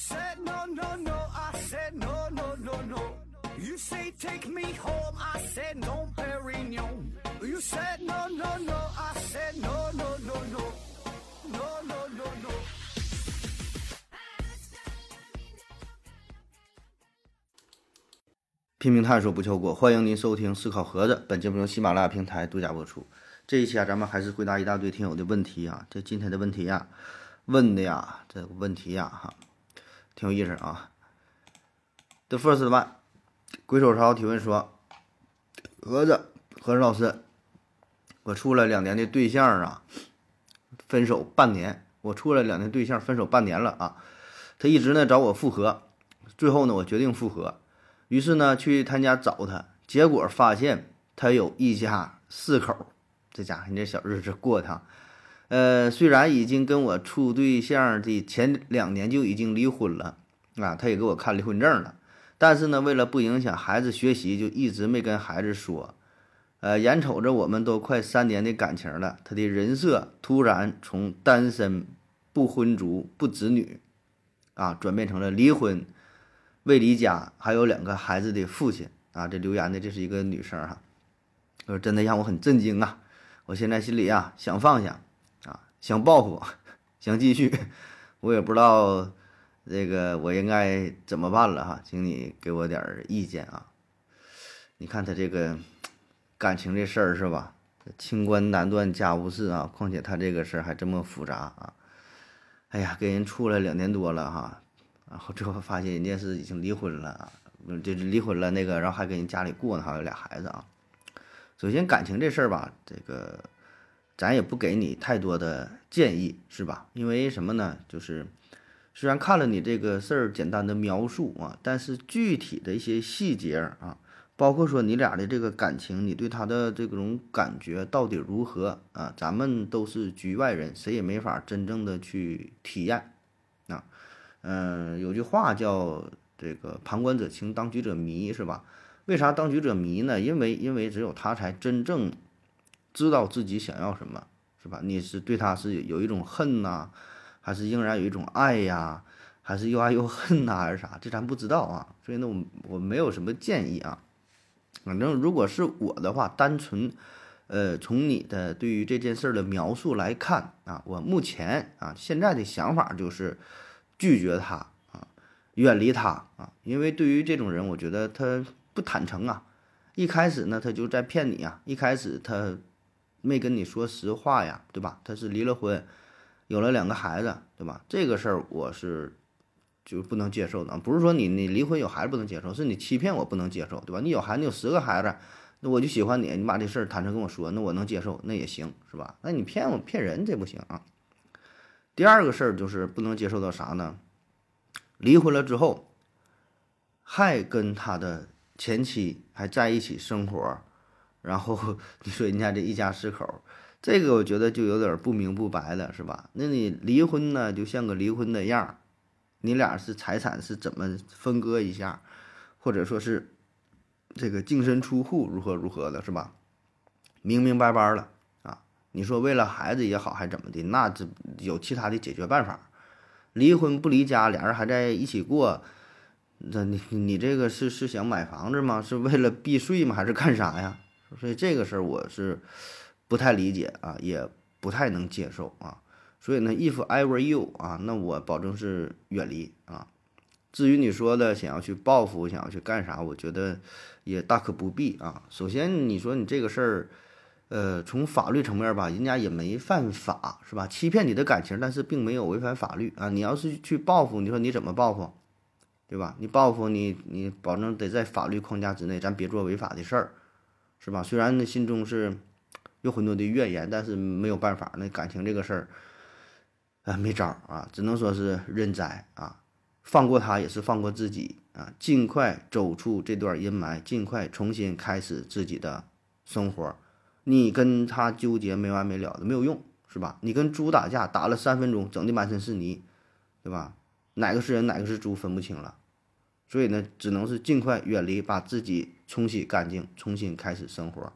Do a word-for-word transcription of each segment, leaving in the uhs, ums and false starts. said no no no, I said no no no no. You say take me home, I said no, Perignon. You said no no no, I said no no no no no no no no. 拼命探索不求果，欢迎您收听思考盒子，本节目由喜马拉雅平台独家播出。这一期啊，咱们还是回答一大堆听友的问题啊。这今天的问题呀、啊。问的呀，这个问题呀，哈，挺有意思啊。The first one， 鬼手潮提问说：“盒子，盒子老师，我处了两年的对象啊，分手半年，我处了两年对象，分手半年了啊。他一直呢找我复合，最后呢我决定复合，于是呢去他家找他，结果发现他有一家四口，这家伙你这小日子过他。”呃，虽然已经跟我处对象的前两年就已经离婚了啊，他也给我看离婚证了，但是呢，为了不影响孩子学习，就一直没跟孩子说。呃，眼瞅着我们都快三年的感情了，他的人设突然从单身、不婚族、不子女，啊，转变成了离婚、未离家，还有两个孩子的父亲啊。这留言的这是一个女生哈，说真的让我很震惊啊！我现在心里啊想放下。想报复，想继续，我也不知道这个我应该怎么办了哈，请你给我点意见啊！你看他这个感情这事儿是吧？清官难断家务事啊，况且他这个事儿还这么复杂啊！哎呀，跟人处了两年多了哈，然后最后发现人家是已经离婚了，这离婚了那个，然后还跟人家里过呢，还有俩孩子啊。首先感情这事儿吧，这个。咱也不给你太多的建议，是吧？因为什么呢？就是虽然看了你这个事儿简单的描述啊，但是具体的一些细节啊，包括说你俩的这个感情，你对他的这种感觉到底如何啊？咱们都是局外人，谁也没法真正的去体验啊。嗯、呃，有句话叫这个“旁观者清，当局者迷”，是吧？为啥当局者迷呢？因为因为只有他才真正。知道自己想要什么，是吧？你是对他是有一种恨呐、啊，还是仍然有一种爱呀、啊，还是又爱又恨呐、啊，还是啥？这咱不知道啊。所以呢，我我没有什么建议啊。反正如果是我的话，单纯，呃，从你的对于这件事儿的描述来看啊，我目前啊现在的想法就是拒绝他啊，远离他啊，因为对于这种人，我觉得他不坦诚啊。一开始呢，他就在骗你啊，一开始他。没跟你说实话呀，对吧？他是离了婚，有了两个孩子，对吧？这个事儿我是就不能接受的，不是说你你离婚有孩子不能接受，是你欺骗我不能接受，对吧？你有孩子，你有十个孩子，那我就喜欢你，你把这事儿坦诚跟我说，那我能接受，那也行，是吧？那你骗我骗人这不行啊。第二个事儿就是不能接受到啥呢？离婚了之后，还跟他的前妻还在一起生活。然后你说人家这一家四口，这个我觉得就有点不明不白了，是吧？那你离婚呢，就像个离婚的样儿，你俩是财产是怎么分割一下，或者说是这个净身出户如何如何的，是吧？明明白白了啊！你说为了孩子也好，还怎么的？那这有其他的解决办法？离婚不离家，俩人还在一起过。那你你这个是是想买房子吗？是为了避税吗？还是干啥呀？所以这个事儿我是不太理解啊，也不太能接受啊。所以呢 ，if I were you 啊，那我保证是远离啊。至于你说的想要去报复，想要去干啥，我觉得也大可不必啊。首先，你说你这个事儿，呃，从法律层面吧，人家也没犯法，是吧？欺骗你的感情，但是并没有违反法律啊。你要是去报复，你说你怎么报复，对吧？你报复你，你保证得在法律框架之内，咱别做违法的事儿。是吧？虽然呢心中是有很多的怨言，但是没有办法，那感情这个事儿，啊、呃、没招啊，只能说是认栽啊，放过他也是放过自己啊，尽快走出这段阴霾，尽快重新开始自己的生活。你跟他纠结没完没了的没有用，是吧？你跟猪打架打了三分钟，整的满身是泥，对吧？哪个是人哪个是猪分不清了。所以呢，只能是尽快远离，把自己冲洗干净，重新开始生活。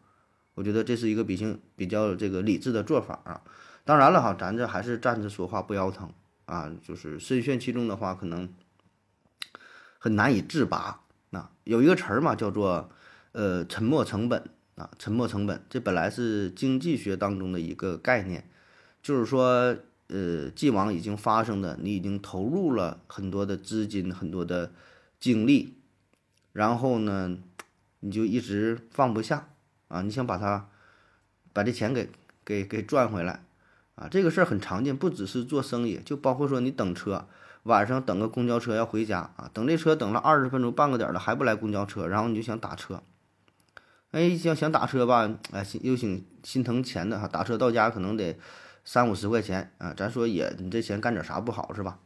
我觉得这是一个比较比较这个理智的做法啊。当然了哈，咱这还是站着说话不腰疼啊，就是深陷其中的话，可能很难以自拔。啊，有一个词儿嘛，叫做呃沉没成本啊，沉没成本，这本来是经济学当中的一个概念，就是说呃既往已经发生的，你已经投入了很多的资金、很多的精力，然后呢，你就一直放不下啊，你想把它把这钱给给给赚回来啊，这个事儿很常见，不只是做生意，就包括说你等车。晚上等个公交车要回家啊，等这车等了二十分钟半个点了还不来公交车，然后你就想打车，哎，想想打车吧，哎，又挺心疼钱的哈，打车到家可能得三五十块钱啊，咱说也你这钱干点啥不好是吧？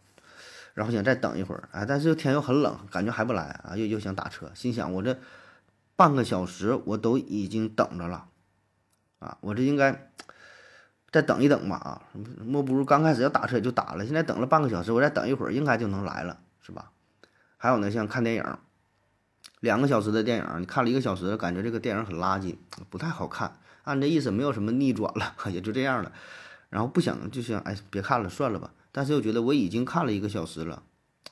然后想再等一会儿，哎，但是天又很冷，感觉还不来啊，又又想打车，心想我这半个小时我都已经等着了啊，我这应该。再等一等吧啊，莫不如刚开始要打车也就打了，现在等了半个小时，我再等一会儿应该就能来了，是吧？还有呢，像看电影，两个小时的电影，你看了一个小时，感觉这个电影很垃圾，不太好看，按这意思没有什么逆转了，也就这样了。然后不想就想哎，别看了，算了吧。但是又觉得我已经看了一个小时了，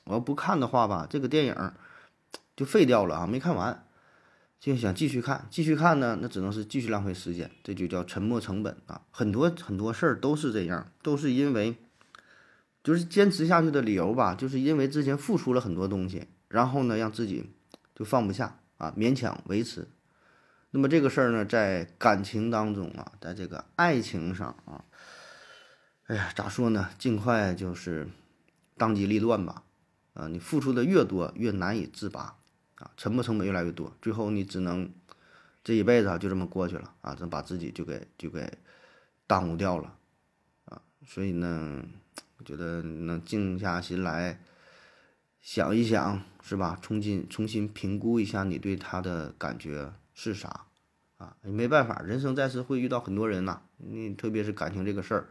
我要不看的话吧，这个电影就废掉了啊，没看完，就想继续看，继续看呢，那只能是继续浪费时间，这就叫沉没成本啊！很多很多事儿都是这样，都是因为就是坚持下去的理由吧，就是因为之前付出了很多东西，然后呢，让自己就放不下啊，勉强维持。那么这个事儿呢，在感情当中啊，在这个爱情上啊，哎呀，咋说呢？尽快就是当机立断吧，啊，你付出的越多，越难以自拔。啊，沉没成本越来越多，最后你只能这一辈子啊就这么过去了啊，真把自己就给就给耽误掉了啊。所以呢，我觉得能静下心来想一想，是吧？重新重新评估一下你对他的感觉是啥啊？也没办法，人生在世会遇到很多人呐、啊，你特别是感情这个事儿，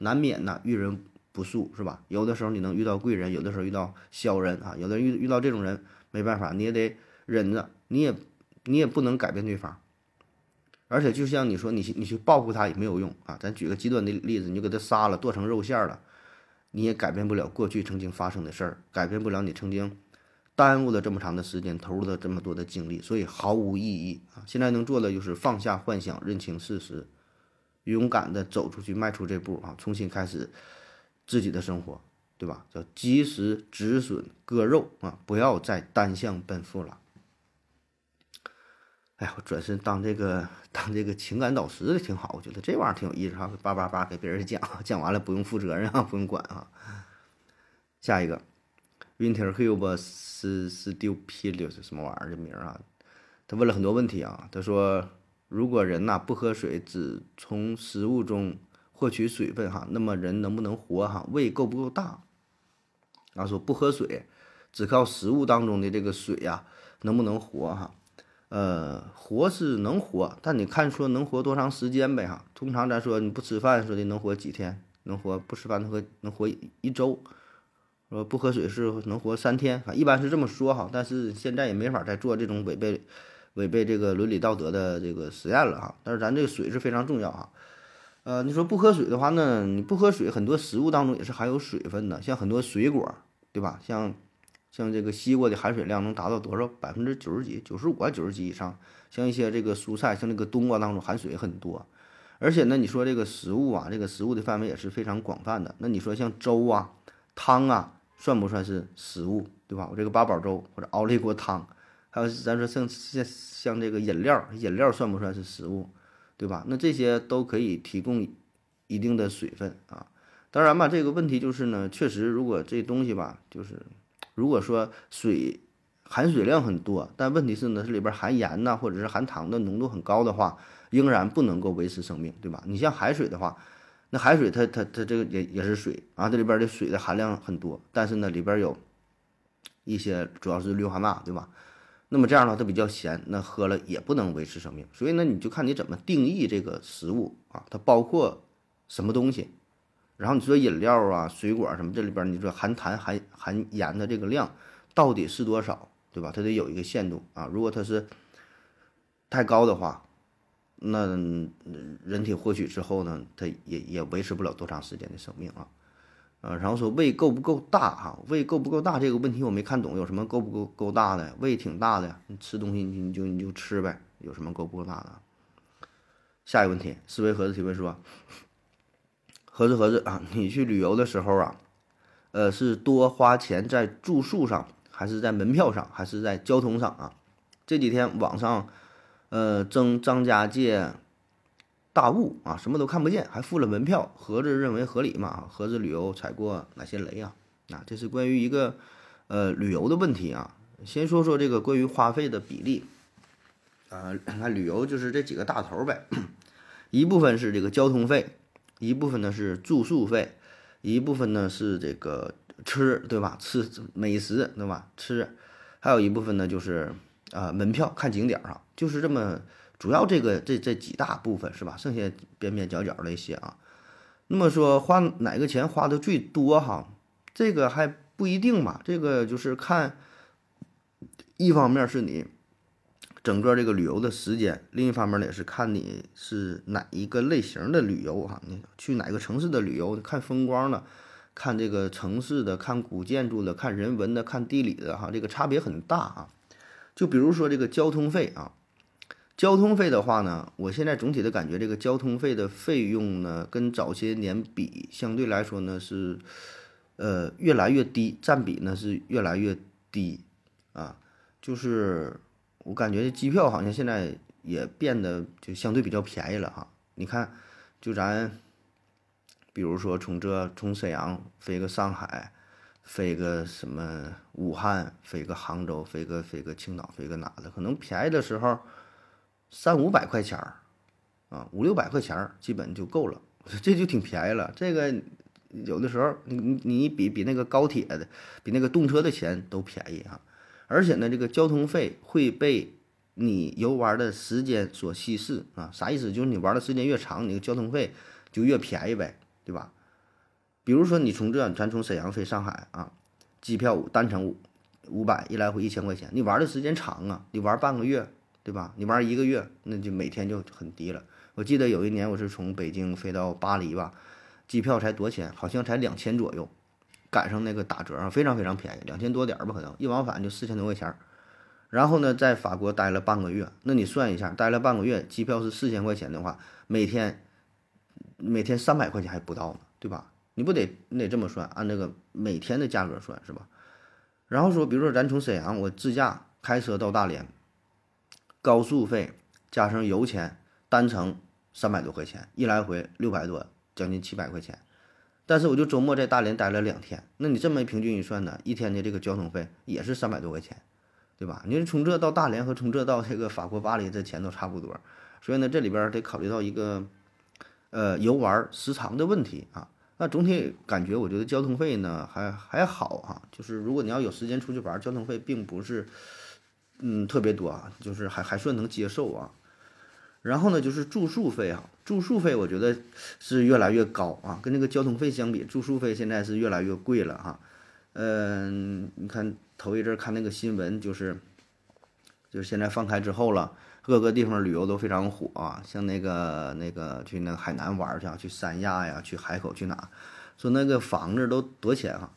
难免呐、啊、遇人不淑，是吧？有的时候你能遇到贵人，有的时候遇到小人啊，有的人遇遇到这种人。没办法，你也得忍着，你也你也不能改变对方，而且就像你说，你你去报复他也没有用啊。咱举个极端的例子，你就给他杀了，剁成肉馅了，你也改变不了过去曾经发生的事儿，改变不了你曾经耽误了这么长的时间，投入了这么多的精力，所以毫无意义啊。现在能做的就是放下幻想，认清事实，勇敢的走出去，迈出这步啊，重新开始自己的生活。对吧？叫及时止损割肉啊！不要再单向奔赴了。哎呀，我转身当这个当这个情感导师挺好，我觉得这玩意儿挺有意思哈，叭叭叭给别人讲，讲完了不用负责任啊，不用管啊。下一个 ，Winterhub 是 Stupidus 什么玩意儿这名啊？他问了很多问题啊。他说，如果人呐、啊、不喝水，只从食物中获取水分哈，那么人能不能活哈？胃够不够大？然后说不喝水，只靠食物当中的这个水呀、啊，能不能活哈？呃，活是能活，但你看说能活多长时间呗哈。通常咱说你不吃饭，说的能活几天？能活不吃饭能活能活一周，说不喝水是能活三天，一般是这么说哈。但是现在也没法再做这种违背违背这个伦理道德的这个实验了哈。但是咱这个水是非常重要哈。呃，你说不喝水的话呢，你不喝水，很多食物当中也是含有水分的，像很多水果。对吧？像像这个西瓜的含水量能达到多少？百分之九十几、九十五啊，九十几以上。像一些这个蔬菜，像这个冬瓜当中含水很多。而且呢，你说这个食物啊，这个食物的范围也是非常广泛的。那你说像粥啊、汤啊，算不算是食物？对吧？我这个八宝粥或者熬了一锅汤，还有咱说像像像这个饮料，饮料算不算是食物？对吧？那这些都可以提供一定的水分啊。当然吧，这个问题就是呢，确实如果这东西吧，就是如果说水含水量很多，但问题是呢，这里边含盐呐、啊，或者是含糖的浓度很高的话，仍然不能够维持生命，对吧？你像海水的话，那海水它它它这个也也是水啊，这里边的水的含量很多，但是呢，里边有一些主要是氯化钠，对吧？那么这样的话，它比较咸，那喝了也不能维持生命。所以呢，你就看你怎么定义这个食物啊，它包括什么东西。然后你说饮料啊、水果什么，这里边你说含糖、含含盐的这个量到底是多少，对吧？它得有一个限度啊。如果它是太高的话，那人体获取之后呢，它也也维持不了多长时间的生命啊。呃，然后说胃够不够大哈、啊？胃够不够大这个问题我没看懂，有什么够不够够大的？胃挺大的，你吃东西你就你就吃呗，有什么够不够大的？下一个问题，思维盒子提问说，盒子盒子啊，你去旅游的时候啊，呃，是多花钱在住宿上，还是在门票上，还是在交通上啊？这几天网上呃争张家界大雾啊，什么都看不见，还付了门票，盒子认为合理嘛？盒子旅游踩过哪些雷啊？啊，这是关于一个呃旅游的问题啊。先说说这个关于花费的比例啊，那旅游就是这几个大头呗，一部分是这个交通费，一部分呢是住宿费，一部分呢是这个吃，对吧？吃美食，对吧？吃，还有一部分呢就是呃门票看景点上，就是这么。主要这个这这几大部分是吧？剩下边边角角的一些啊，那么说花哪个钱花的最多哈？这个还不一定吧，这个就是看，一方面是你整个这个旅游的时间，另一方面呢也是看你是哪一个类型的旅游哈，你去哪个城市的旅游，看风光的，看这个城市的，看古建筑的，看人文的，看地理的哈，这个差别很大啊。就比如说这个交通费啊。交通费的话呢，我现在总体的感觉，这个交通费的费用呢，跟早些年比，相对来说呢是，呃，越来越低，占比呢是越来越低，啊，就是我感觉机票好像现在也变得就相对比较便宜了哈。你看，就咱，比如说从这从沈阳飞个上海，飞个什么武汉，飞个杭州，飞个飞个青岛，飞个哪的，可能便宜的时候。三五百块钱儿，啊，五六百块钱儿基本就够了，这就挺便宜了。这个有的时候你你你比比那个高铁的，比那个动车的钱都便宜啊。而且呢，这个交通费会被你游玩的时间所稀释啊。啥意思？就是你玩的时间越长，你的交通费就越便宜呗，对吧？比如说你从这，咱从沈阳飞上海啊，机票单程五五百，一来回一千块钱，你玩的时间长啊，你玩半个月。对吧？你玩一个月，那就每天就很低了。我记得有一年我是从北京飞到巴黎吧，机票才多少钱？好像才两千左右，赶上那个打折啊，非常非常便宜，两千多点吧，可能一往返就四千多块钱。然后呢，在法国待了半个月，那你算一下，待了半个月，机票是四千块钱的话，每天每天三百块钱还不到呢，对吧？你不得你得这么算，按那个每天的价格算是吧？然后说，比如说咱从沈阳，我自驾开车到大连。高速费加上油钱，单程三百多块钱，一来回六百多，将近七百块钱。但是我就周末在大连待了两天，那你这么平均一算呢，一天的这个交通费也是三百多块钱，对吧？你从这到大连和从这到这个法国巴黎，这钱都差不多。所以呢，这里边得考虑到一个呃游玩时长的问题啊。那总体感觉，我觉得交通费呢还还好啊，就是如果你要有时间出去玩，交通费并不是。嗯，特别多啊，就是还还算能接受啊。然后呢，就是住宿费啊，住宿费我觉得是越来越高啊，跟那个交通费相比，住宿费现在是越来越贵了哈、啊。嗯，你看头一阵看那个新闻，就是就是现在放开之后了，各个地方旅游都非常火啊，像那个那个去那个海南玩去啊，去三亚呀，去海口去哪，说那个房子都多钱啊，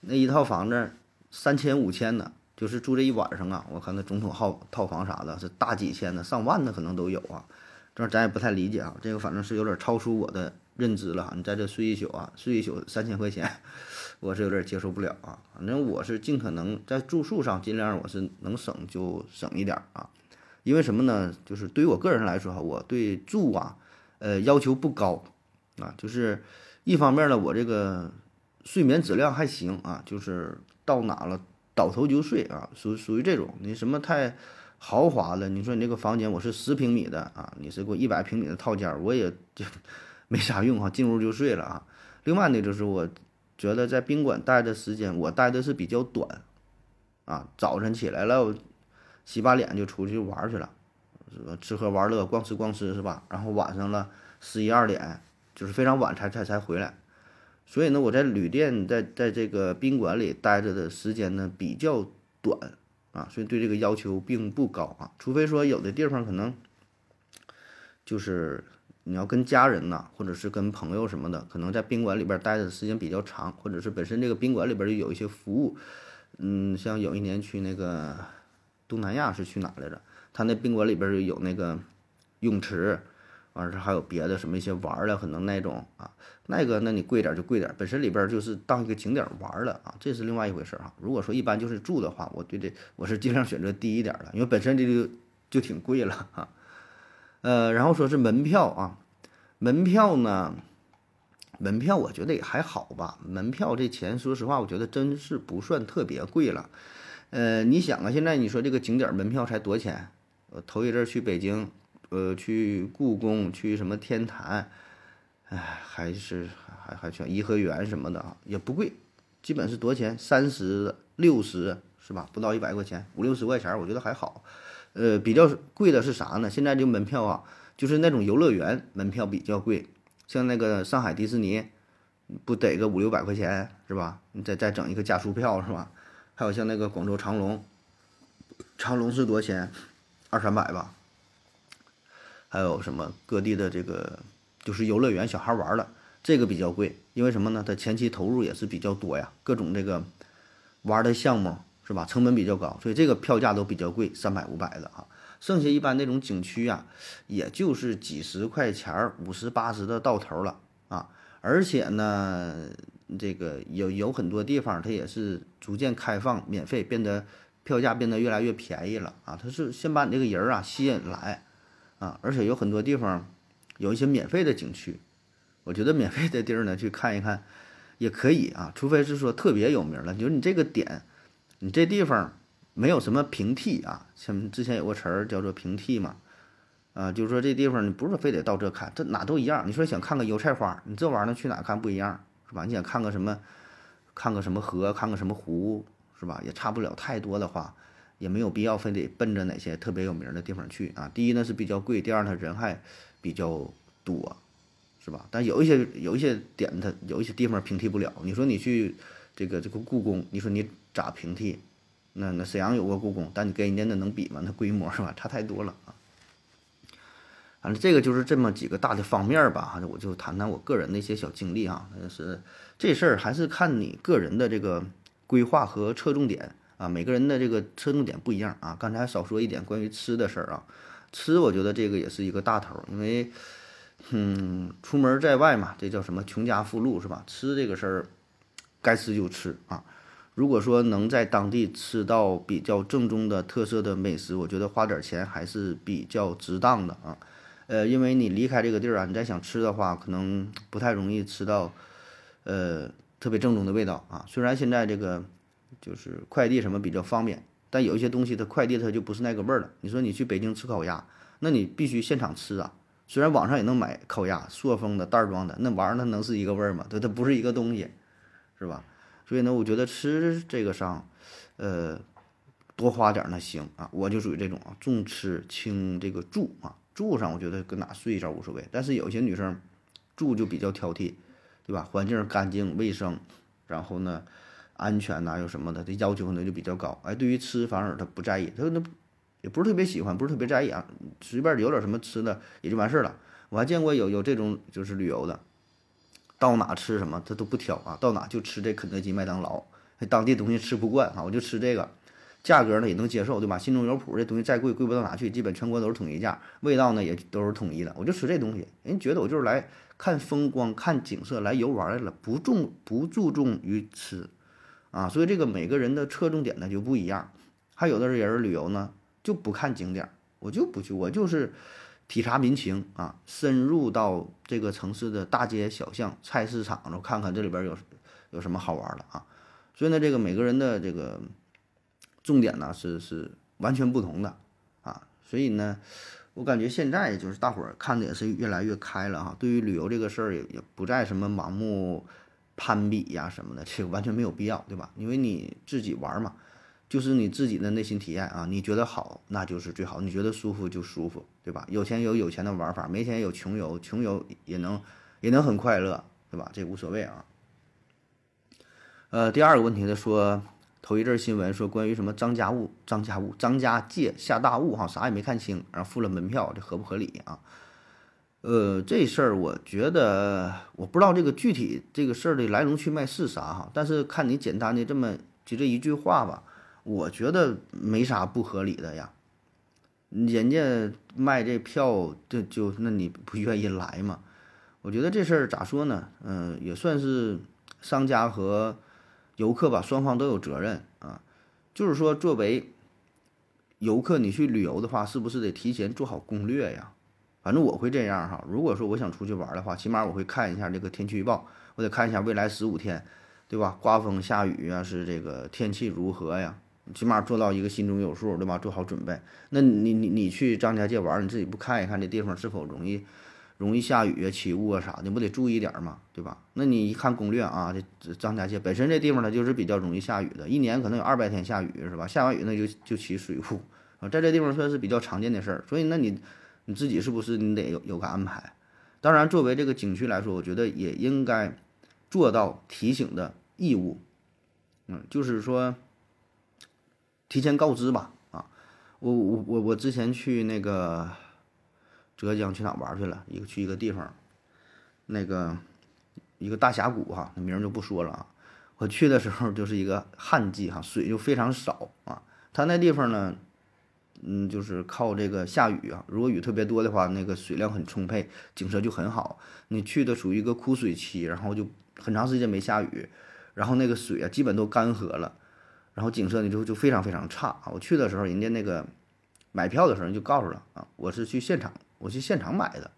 那一套房子三千五千的。就是住这一晚上啊，我看那总统号套房啥的，是大几千的、上万的可能都有啊。这咱也不太理解啊，这个反正是有点超出我的认知了。你在这睡一宿啊，睡一宿三千块钱，我是有点接受不了啊。反正我是尽可能在住宿上尽量我是能省就省一点啊。因为什么呢？就是对于我个人来说哈，我对住啊，呃要求不高啊。就是一方面呢，我这个睡眠质量还行啊，就是到哪了。倒头就睡啊，属属于这种。你什么太豪华了？你说你这个房间我是十平米的啊，你是给我一百平米的套间，我也就没啥用啊，进屋就睡了啊。另外呢，就是我觉得在宾馆待的时间，我待的是比较短啊。早晨起来了，我洗把脸就出去玩去了，吃喝玩乐，逛吃逛吃是吧？然后晚上了十一二点，就是非常晚才才才回来。所以呢，我在旅店在在这个宾馆里待着的时间呢比较短啊，所以对这个要求并不高啊。除非说有的地方可能就是你要跟家人呐、啊，或者是跟朋友什么的，可能在宾馆里边待的时间比较长，或者是本身这个宾馆里边就有一些服务，嗯，像有一年去那个东南亚是去哪来着？他那宾馆里边有那个泳池，完、啊、事还有别的什么一些玩的，可能那种啊，那个那你贵点就贵点，本身里边就是当一个景点玩了啊，这是另外一回事啊。如果说一般就是住的话，我对这我是尽量选择低一点的，因为本身这就就挺贵了啊。呃，然后说是门票啊，门票呢，门票我觉得也还好吧。门票这钱，说实话，我觉得真是不算特别贵了。呃，你想啊，现在你说这个景点门票才多少钱？呃，头一阵去北京，呃，去故宫，去什么天坛，哎，还是还还去颐和园什么的啊，也不贵，基本是多少钱？三十六十是吧？不到一百块钱，五六十块钱，我觉得还好。呃，比较贵的是啥呢？现在这个门票啊，就是那种游乐园门票比较贵，像那个上海迪士尼，不得个五六百块钱是吧？你再再整一个加书票是吧？还有像那个广州长隆，长隆是多少钱？二三百吧。还有什么各地的这个就是游乐园小孩玩的，这个比较贵，因为什么呢？它前期投入也是比较多呀，各种这个玩的项目。是吧？成本比较高，所以这个票价都比较贵，三百五百的啊。剩下一般那种景区啊，也就是几十块钱，五十八十的到头了啊。而且呢，这个有有很多地方它也是逐渐开放，免费变得票价变得越来越便宜了啊。它是先把你这个人啊吸引来啊，而且有很多地方有一些免费的景区，我觉得免费的地儿呢去看一看也可以啊，除非是说特别有名了，就是你这个点。你这地方没有什么平替啊，像之前有个词儿叫做平替嘛，啊，就是说这地方你不是非得到这看，这哪都一样。你说想看个油菜花，你这玩意儿去哪看不一样是吧？你想看个什么，看个什么河，看个什么湖是吧？也差不了太多的话，也没有必要非得奔着哪些特别有名的地方去啊。第一呢是比较贵，第二呢人还比较多，是吧？但有一些有一些点它有一些地方平替不了。你说你去这个这个故宫，你说你。咋平替？那那沈阳有个故宫，但你跟人家那能比吗？那规模是吧，差太多了啊。反正这个就是这么几个大的方面吧，我就谈谈我个人的一些小经历啊。就是这事儿还是看你个人的这个规划和侧重点啊，每个人的这个侧重点不一样啊。刚才少说一点关于吃的事儿啊，吃我觉得这个也是一个大头，因为嗯，出门在外嘛，这叫什么穷家富路是吧？吃这个事儿，该吃就吃啊。如果说能在当地吃到比较正宗的特色的美食，我觉得花点钱还是比较值当的啊。呃，因为你离开这个地儿啊，你再想吃的话，可能不太容易吃到呃特别正宗的味道啊。虽然现在这个就是快递什么比较方便，但有一些东西它快递它就不是那个味儿了。你说你去北京吃烤鸭，那你必须现场吃啊。虽然网上也能买烤鸭，塑封的、袋装的，那玩意儿它能是一个味儿吗？它它不是一个东西，是吧？所以呢，我觉得吃这个上，呃，多花点呢行啊，我就属于这种啊，重吃轻这个住啊，住上我觉得跟哪睡一觉无所谓，但是有些女生住就比较挑剔，对吧？环境干净卫生，然后呢，安全呐、啊、又什么的，这要求可能就比较高。哎，对于吃反而她不在意，她那也不是特别喜欢，不是特别在意啊，随便有点什么吃的也就完事儿了。我还见过有有这种就是旅游的。到哪吃什么，他都不挑啊，到哪就吃这肯德基、麦当劳，当地东西吃不惯啊，我就吃这个，价格呢也能接受，对吧？新中有谱，这东西再贵贵不到哪去，基本全国都是统一价，味道呢也都是统一的，我就吃这东西。人觉得我就是来看风光、看景色、来游玩来了，不重不注重于吃啊，所以这个每个人的侧重点呢就不一样。还有的人旅游呢就不看景点，我就不去，我就是。体察民情啊，深入到这个城市的大街小巷、菜市场，然后看看这里边有有什么好玩的啊。所以呢，这个每个人的这个重点呢是是完全不同的啊。所以呢，我感觉现在就是大伙儿看的也是越来越开了哈、啊。对于旅游这个事儿也也不再什么盲目攀比呀、啊、什么的，这个完全没有必要，对吧？因为你自己玩嘛。就是你自己的内心体验啊，你觉得好那就是最好，你觉得舒服就舒服，对吧？有钱有有钱的玩法，没钱有穷游，穷游也能也能很快乐，对吧？这无所谓啊。呃，第二个问题呢，说头一阵新闻说关于什么张家雾、张家雾、张家界下大雾哈，啥也没看清，然后付了门票，这合不合理啊？呃，这事儿我觉得我不知道这个具体这个事儿的来龙去脉是啥哈，但是看你简单的这么就这一句话吧，我觉得没啥不合理的呀。人家卖这票，这就那你不愿意来嘛？我觉得这事儿咋说呢？嗯、呃，也算是商家和游客吧，双方都有责任啊。就是说，作为游客，你去旅游的话，是不是得提前做好攻略呀？反正我会这样哈，如果说我想出去玩的话，起码我会看一下这个天气预报，我得看一下未来十五天，对吧？刮风下雨啊，是这个天气如何呀？起码做到一个心中有数，对吧？做好准备。那你你你去张家界玩，你自己不看一看这地方是否容易容易下雨啊、起雾啊啥的，你不得注意点嘛，对吧？那你一看攻略啊，这张家界本身这地方它就是比较容易下雨的，一年可能有二百天下雨，是吧？下完雨那就就起水雾啊，在这地方算是比较常见的事儿。所以那你。你自己是不是你得有有个安排？当然，作为这个景区来说，我觉得也应该做到提醒的义务，嗯，就是说提前告知吧。啊，我我我我之前去那个浙江去哪玩去了？一个去一个地方，那个一个大峡谷哈、啊，名儿就不说了啊。我去的时候就是一个旱季哈、啊，水就非常少啊。它那地方呢？嗯，就是靠这个下雨啊，如果雨特别多的话，那个水量很充沛，景色就很好。你去的属于一个枯水期，然后就很长时间没下雨，然后那个水啊基本都干涸了，然后景色你就就非常非常差啊。我去的时候，人家那个买票的时候人就告诉了啊，我是去现场，我去现场买的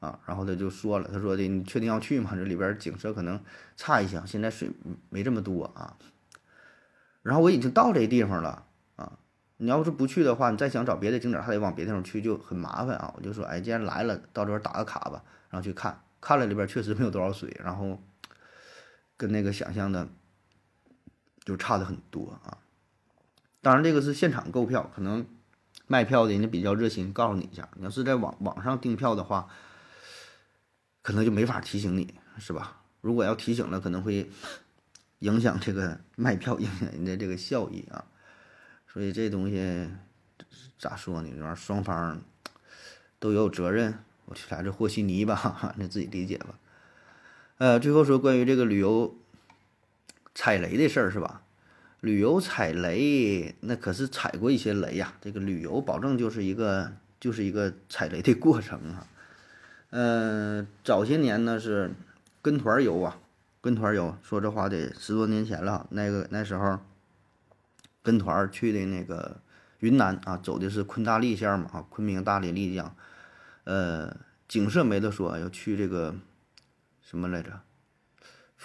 啊，然后他就说了，他说的你确定要去吗？这里边景色可能差一些，现在水没这么多啊。然后我已经到这地方了。你要是不去的话，你再想找别的景点，还得往别的地方去，就很麻烦啊！我就说，哎，既然来了，到这边打个卡吧，然后去看看了里边确实没有多少水，然后跟那个想象的就差的很多啊。当然，这个是现场购票，可能卖票的人家比较热心，告诉你一下。你要是在网网上订票的话，可能就没法提醒你，是吧？如果要提醒了，可能会影响这个卖票，影响人家这个效益啊。所以这东西咋说呢？这玩意儿双方都有责任，我去来这和稀泥吧，哈哈，你自己理解吧。呃，最后说关于这个旅游踩雷的事儿是吧？旅游踩雷那可是踩过一些雷呀、啊。这个旅游保证就是一个就是一个踩雷的过程啊。呃，早些年呢是跟团游啊，跟团游，说这话得十多年前了，那个那时候。跟团去的那个云南啊，走的是昆大丽线嘛啊，昆明、大理、丽江，呃，景色没得说，要去这个什么来着？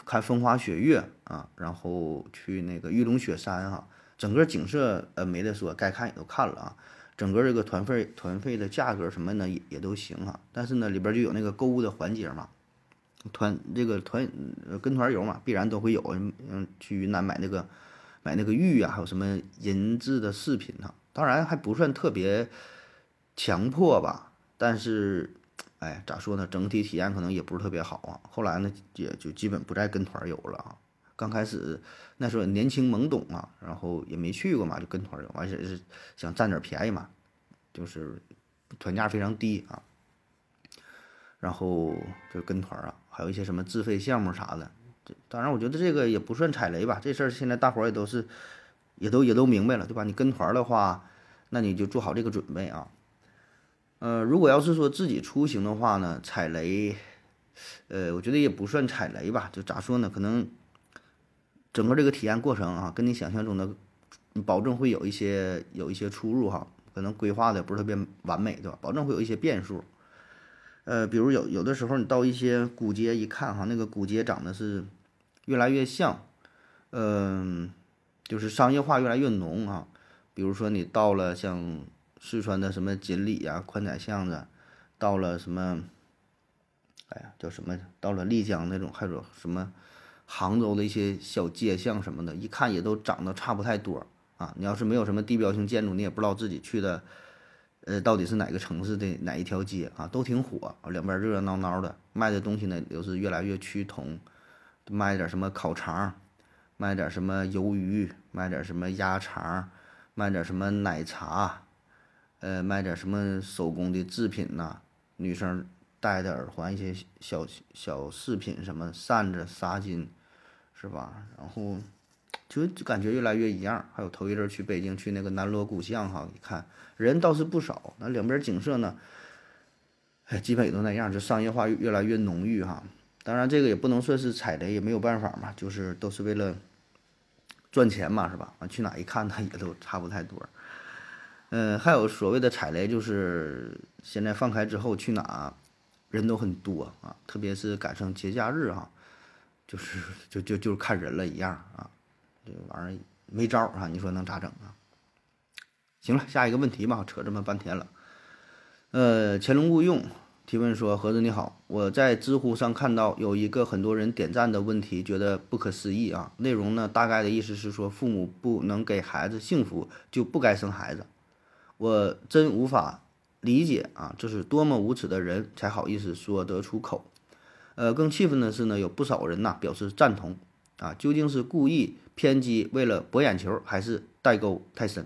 看风花雪月啊，然后去那个玉龙雪山啊，整个景色呃没得说，该看也都看了啊。整个这个团费团费的价格什么呢也也都行啊，但是呢里边就有那个购物的环节嘛，团这个团跟团游嘛，必然都会有，嗯，去云南买那个。买那个玉啊，还有什么银制的饰品啊，当然还不算特别强迫吧，但是，哎，咋说呢？整体体验可能也不是特别好啊。后来呢，也就基本不再跟团游了啊。刚开始那时候年轻懵懂啊，然后也没去过嘛，就跟团游，而且是想占点便宜嘛，就是团价非常低啊。然后就跟团啊，还有一些什么自费项目啥的。当然我觉得这个也不算踩雷吧，这事儿现在大伙儿也都是也都也都明白了，对吧？你跟团的话，那你就做好这个准备啊。呃，如果要是说自己出行的话呢，踩雷呃我觉得也不算踩雷吧，就咋说呢，可能整个这个体验过程啊跟你想象中的保证会有一些有一些出入哈，可能规划的不是特别完美，对吧？保证会有一些变数。呃，比如有有的时候你到一些古街一看哈，那个古街长得是越来越像，嗯、呃，就是商业化越来越浓啊。比如说你到了像四川的什么锦里啊、宽窄巷子，到了什么，哎呀叫什么？到了丽江那种，还有什么杭州的一些小街巷什么的，一看也都长得差不太多啊。你要是没有什么地标性建筑，你也不知道自己去的。呃，到底是哪个城市的哪一条街啊？都挺火，两边热热闹闹的，卖的东西呢也是越来越趋同，卖点什么烤肠，卖点什么鱿鱼，卖点什么鸭肠，卖点什么奶茶，呃，卖点什么手工的制品呐、啊，女生戴的耳环，一些小小饰品，什么扇子、纱巾，是吧？然后就就感觉越来越一样。还有头一阵去北京去那个南锣鼓巷哈，你看人倒是不少，那两边景色呢，哎，基本也都那样，就商业化越来越浓郁哈。当然这个也不能算是踩雷，也没有办法嘛，就是都是为了赚钱嘛，是吧？去哪一看呢，也都差不太多。嗯，还有所谓的踩雷，就是现在放开之后去哪人都很多啊，特别是赶上节假日哈、啊，就是就就就是看人了一样啊，这玩意儿没招啊，你说能咋整啊？行了，下一个问题吧，扯这么半天了。呃，乾隆勿用提问说：盒子你好，我在知乎上看到有一个很多人点赞的问题，觉得不可思议啊。内容呢大概的意思是说，父母不能给孩子幸福，就不该生孩子。我真无法理解啊，这是多么无耻的人才好意思说得出口。呃，更气愤的是呢，有不少人呐、啊、表示赞同啊，究竟是故意偏激为了博眼球，还是代沟太深？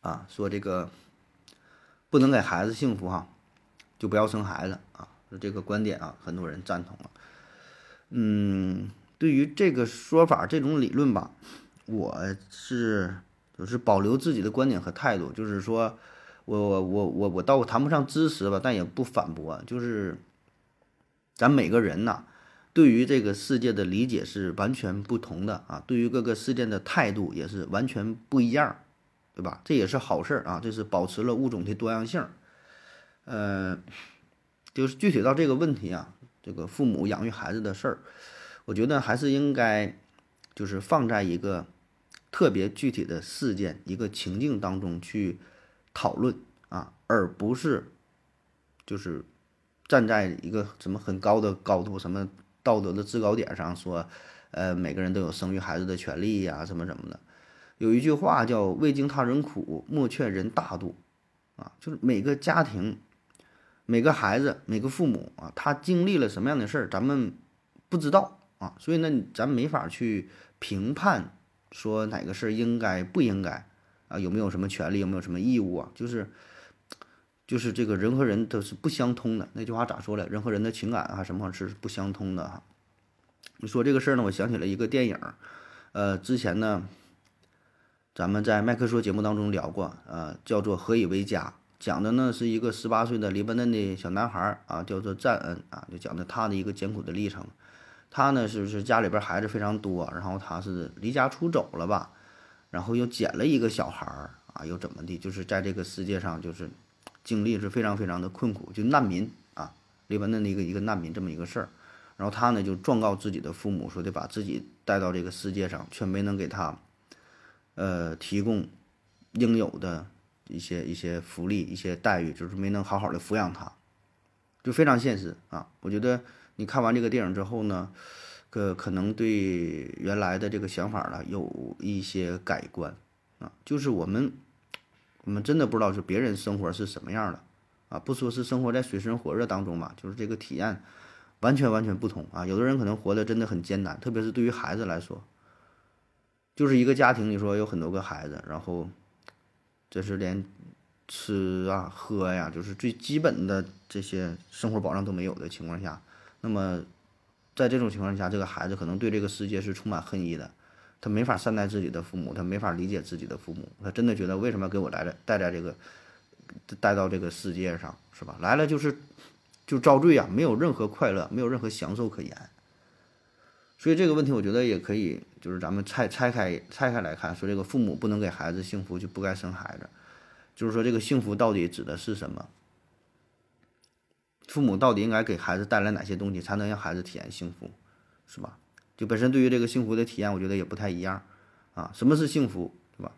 啊，说这个不能给孩子幸福哈、啊，就不要生孩子啊，这个观点啊，很多人赞同了。嗯，对于这个说法这种理论吧，我是。就是保留自己的观点和态度，就是说我我我我我倒谈不上支持吧，但也不反驳。就是咱每个人呐、啊，对于这个世界的理解是完全不同的啊，对于各个事件的态度也是完全不一样，对吧？这也是好事啊，这是保持了物种的多样性。呃，就是具体到这个问题啊，这个父母养育孩子的事儿，我觉得还是应该就是放在一个特别具体的事件、一个情境当中去讨论啊，而不是就是站在一个什么很高的高度、什么道德的制高点上说，呃，每个人都有生育孩子的权利呀、啊，什么什么的。有一句话叫“未经他人苦，莫劝人大度”，啊，就是每个家庭、每个孩子、每个父母啊，他经历了什么样的事儿，咱们不知道啊，所以呢，咱没法去评判。说哪个事儿应该不应该啊？有没有什么权利？有没有什么义务啊？就是，就是这个人和人都是不相通的。那句话咋说来？人和人的情感啊，什么是不相通的哈？你说这个事儿呢，我想起了一个电影，呃，之前呢，咱们在麦克说节目当中聊过，呃，叫做《何以为家》，讲的呢是一个十八岁的黎巴嫩的小男孩啊，叫做赞恩啊，就讲的他的一个艰苦的历程。他呢是是家里边孩子非常多，然后他是离家出走了吧，然后又捡了一个小孩儿啊，又怎么地，就是在这个世界上就是经历是非常非常的困苦，就难民啊，黎巴嫩的一个一个难民这么一个事儿。然后他呢就状告自己的父母，说得把自己带到这个世界上，却没能给他呃提供应有的一些一些福利、一些待遇，就是没能好好的抚养他，就非常现实啊。我觉得你看完这个电影之后呢，可可能对原来的这个想法呢有一些改观啊。就是我们我们真的不知道就别人生活是什么样的啊，不说是生活在水深火热当中嘛，就是这个体验完全完全不同啊。有的人可能活得真的很艰难，特别是对于孩子来说，就是一个家庭，你说有很多个孩子，然后这是连吃啊喝呀、啊，就是最基本的这些生活保障都没有的情况下。那么，在这种情况下，这个孩子可能对这个世界是充满恨意的，他没法善待自己的父母，他没法理解自己的父母，他真的觉得为什么给我来了带来这个，带到这个世界上，是吧？来了就是就遭罪啊，没有任何快乐，没有任何享受可言。所以这个问题，我觉得也可以，就是咱们拆拆开拆开来看，说这个父母不能给孩子幸福，就不该生孩子。就是说，这个幸福到底指的是什么？父母到底应该给孩子带来哪些东西，才能让孩子体验幸福，是吧？就本身对于这个幸福的体验，我觉得也不太一样啊。什么是幸福，是吧？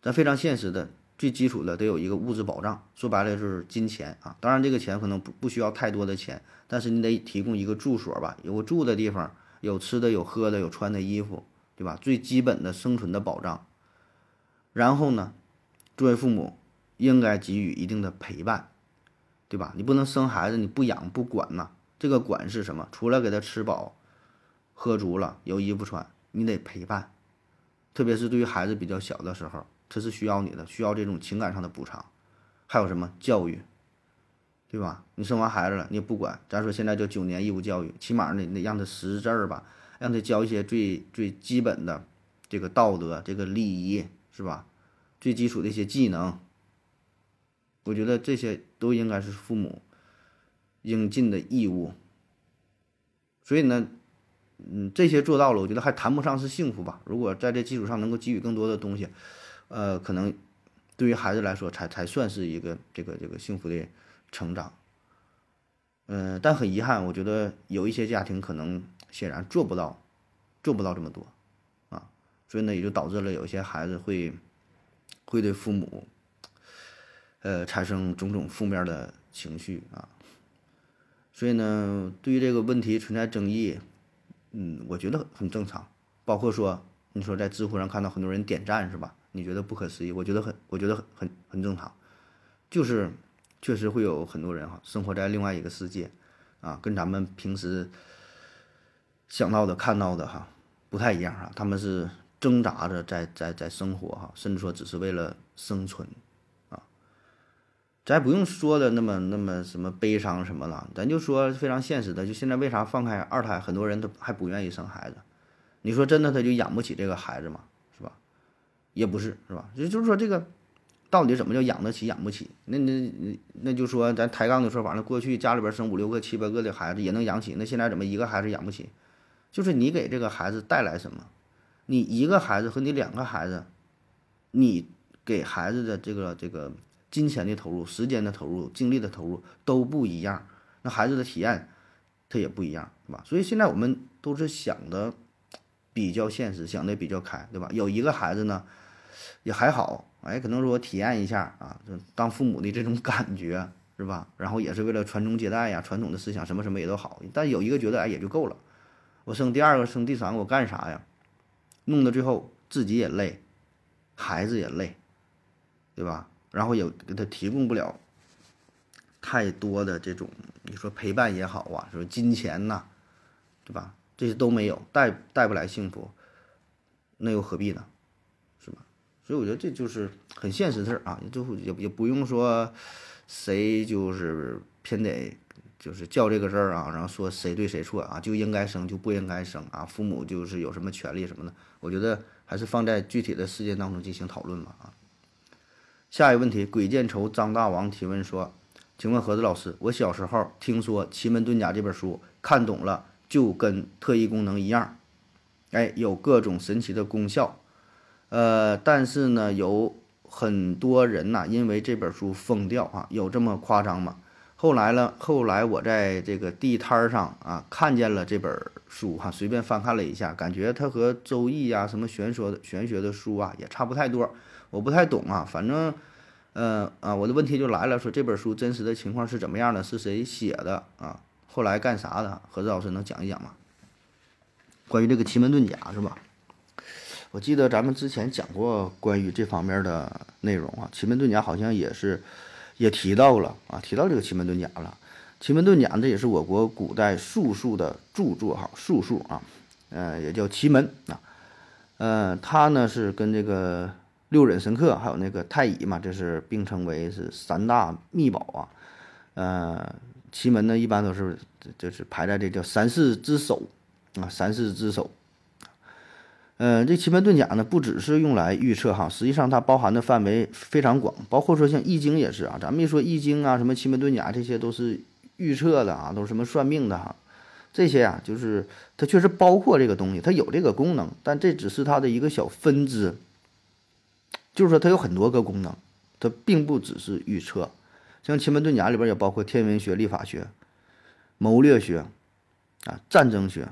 咱非常现实的、最基础的，得有一个物质保障。说白了就是金钱啊。当然，这个钱可能不不需要太多的钱，但是你得提供一个住所吧，有住的地方，有吃的、有喝的、有穿的衣服，对吧？最基本的生存的保障。然后呢，作为父母，应该给予一定的陪伴。对吧？你不能生孩子，你不养不管呐、啊。这个管是什么？除了给他吃饱、喝足了、有衣服穿，你得陪伴。特别是对于孩子比较小的时候，他是需要你的，需要这种情感上的补偿。还有什么教育？对吧？你生完孩子了，你也不管，咱说现在叫九年义务教育，起码你得让他识字儿吧，让他教一些最最基本的这个道德、这个礼仪，是吧？最基础的一些技能，我觉得这些都应该是父母应尽的义务。所以呢，嗯，这些做到了，我觉得还谈不上是幸福吧。如果在这基础上能够给予更多的东西，呃，可能对于孩子来说才才算是一个这个这个幸福的成长。嗯、呃，但很遗憾，我觉得有一些家庭可能显然做不到，做不到这么多啊，所以呢，也就导致了有些孩子会会对父母，呃，产生种种负面的情绪啊。所以呢，对于这个问题存在争议。嗯，我觉得很正常，包括说你说在知乎上看到很多人点赞是吧？你觉得不可思议，我觉得很，我觉得很很很正常，就是确实会有很多人哈，生活在另外一个世界，啊，跟咱们平时想到的、看到的哈不太一样哈，他们是挣扎着在在在生活哈，甚至说只是为了生存，啊，咱不用说的那么那么什么悲伤什么了，咱就说非常现实的，就现在为啥放开二胎，很多人都还不愿意生孩子？你说真的他就养不起这个孩子吗？是吧？也不是，是吧？也就是说这个到底怎么叫养得起养不起？那那那就说咱抬杠的说法，那过去家里边生五六个七八个的孩子也能养起，那现在怎么一个孩子养不起？就是你给这个孩子带来什么？你一个孩子和你两个孩子，你给孩子的这个这个金钱的投入、时间的投入、精力的投入都不一样，那孩子的体验他也不一样，是吧？所以现在我们都是想的比较现实，想的比较开，对吧？有一个孩子呢也还好，哎，可能说我体验一下啊，就当父母的这种感觉，是吧？然后也是为了传宗接代呀，传统的思想什么什么也都好，但有一个觉得哎也就够了，我生第二个生第三个我干啥呀？弄到最后自己也累，孩子也累，对吧？然后也给他提供不了太多的这种你说陪伴也好啊，说金钱呐、啊，对吧？这些都没有，带带不来幸福，那又何必呢？是吧？所以我觉得这就是很现实的事儿啊，就也也不用说谁就是偏得就是较这个事儿啊，然后说谁对谁错啊，就应该生就不应该生啊，父母就是有什么权利什么的，我觉得还是放在具体的事件当中进行讨论吧啊。下一个问题，鬼见愁张大王提问说，请问盒子老师，我小时候听说《奇门遁甲》这本书，看懂了就跟特异功能一样，哎，有各种神奇的功效，呃，但是呢，有很多人呐、啊，因为这本书疯掉啊，有这么夸张吗？后来了，后来我在这个地摊上啊，看见了这本书哈、啊，随便翻看了一下，感觉它和《周易》啊，什么玄学的玄学的书啊，也差不太多。我不太懂啊，反正，呃啊，我的问题就来了，说这本书真实的情况是怎么样的？是谁写的啊？后来干啥的？盒子老师能讲一讲吗？关于这个奇门遁甲是吧？我记得咱们之前讲过关于这方面的内容啊，奇门遁甲好像也是也提到了啊，提到这个奇门遁甲了。奇门遁甲这也是我国古代术数的著作哈，术数啊，呃，也叫奇门啊，呃，它呢是跟这个。六壬神课还有那个太乙嘛，这是并称为是三大秘宝啊。呃，奇门呢一般都是就是排在这叫三世之首啊，三世之首。呃，这奇门遁甲呢不只是用来预测哈，实际上它包含的范围非常广，包括说像易经也是啊，咱们一说易经啊，什么奇门遁甲这些都是预测的啊，都是什么算命的哈。这些啊，就是它确实包括这个东西，它有这个功能，但这只是它的一个小分支。就是说它有很多个功能，它并不只是预测，像奇门遁甲里边也包括天文学、历法学、谋略学啊、战争学、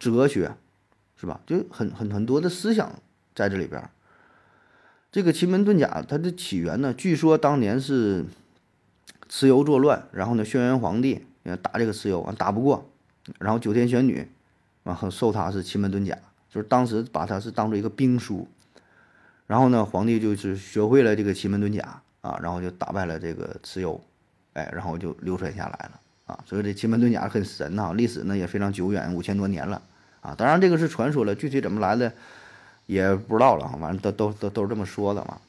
哲学，是吧？就很很很多的思想在这里边。这个奇门遁甲它的起源呢，据说当年是蚩尤作乱，然后呢轩辕皇帝打这个蚩尤啊打不过，然后九天玄女然后授他是奇门遁甲，就是当时把它是当做一个兵书。然后呢，皇帝就是学会了这个奇门遁甲啊，然后就打败了这个蚩尤，哎，然后就流传下来了啊。所以这奇门遁甲很神呐、啊，历史呢也非常久远，五千多年了啊。当然这个是传说了，具体怎么来的也不知道了，反正都都都都是这么说的嘛。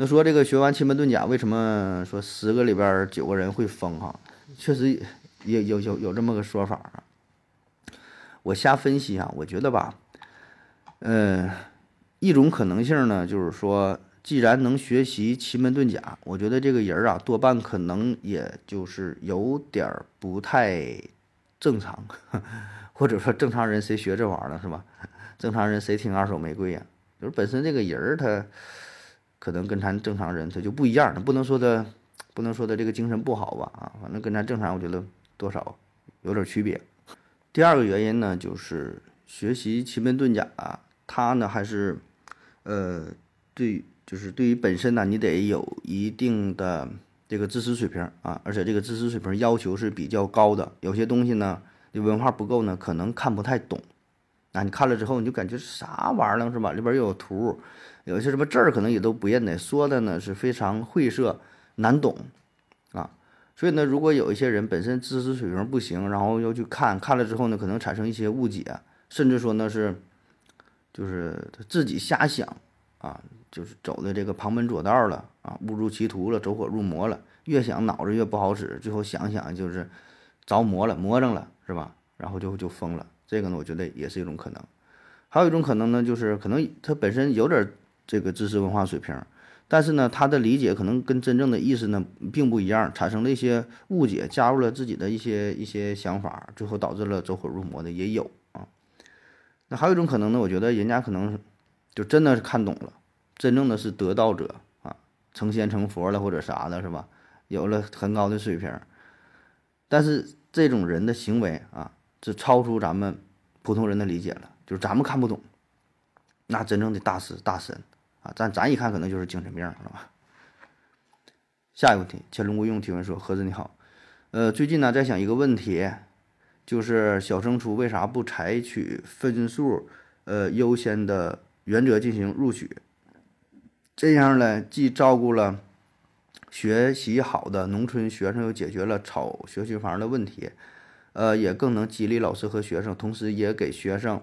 那说这个学完奇门遁甲，为什么说十个里边九个人会疯哈？确实也有有有这么个说法啊。我瞎分析啊，我觉得吧，嗯、呃，一种可能性呢，就是说，既然能学习奇门遁甲，我觉得这个人啊，多半可能也就是有点不太正常，或者说正常人谁学这玩意儿了是吧？正常人谁听二手玫瑰呀、啊？就是本身这个人他。可能跟咱正常人他就不一样，不能说他不能说他这个精神不好吧啊，反正跟咱正常我觉得多少有点区别。第二个原因呢，就是学习奇门遁甲、啊，它呢还是呃对，就是对于本身呢、啊，你得有一定的这个知识水平啊，而且这个知识水平要求是比较高的。有些东西呢，你文化不够呢，可能看不太懂。啊，你看了之后你就感觉啥玩意儿了是吧？里边又有图，有些什么字儿可能也都不认得，说的呢是非常晦涩难懂啊。所以呢，如果有一些人本身知识水平不行，然后又去看看了之后呢，可能产生一些误解，甚至说呢是就是自己瞎想啊，就是走的这个旁门左道了啊，误入歧途了，走火入魔了，越想脑子越不好使，最后想想就是着魔了，魔怔了是吧？然后就就疯了。这个呢，我觉得也是一种可能。还有一种可能呢，就是可能他本身有点这个知识文化水平，但是呢，他的理解可能跟真正的意思呢并不一样，产生了一些误解，加入了自己的一些一些想法，最后导致了走火入魔的也有啊。那还有一种可能呢，我觉得人家可能就真的是看懂了，真正的是得道者啊，成仙成佛了或者啥的，是吧？有了很高的水平，但是这种人的行为啊。这超出咱们普通人的理解了，就是咱们看不懂。那真正的大师大神啊，咱咱一看可能就是精神病，是吧？下一个问题，乾隆无用提问说：何子你好，呃，最近呢在想一个问题，就是小升初为啥不采取分数呃优先的原则进行录取？这样呢，既照顾了学习好的农村学生，又解决了炒学区房的问题。呃，也更能激励老师和学生，同时也给学生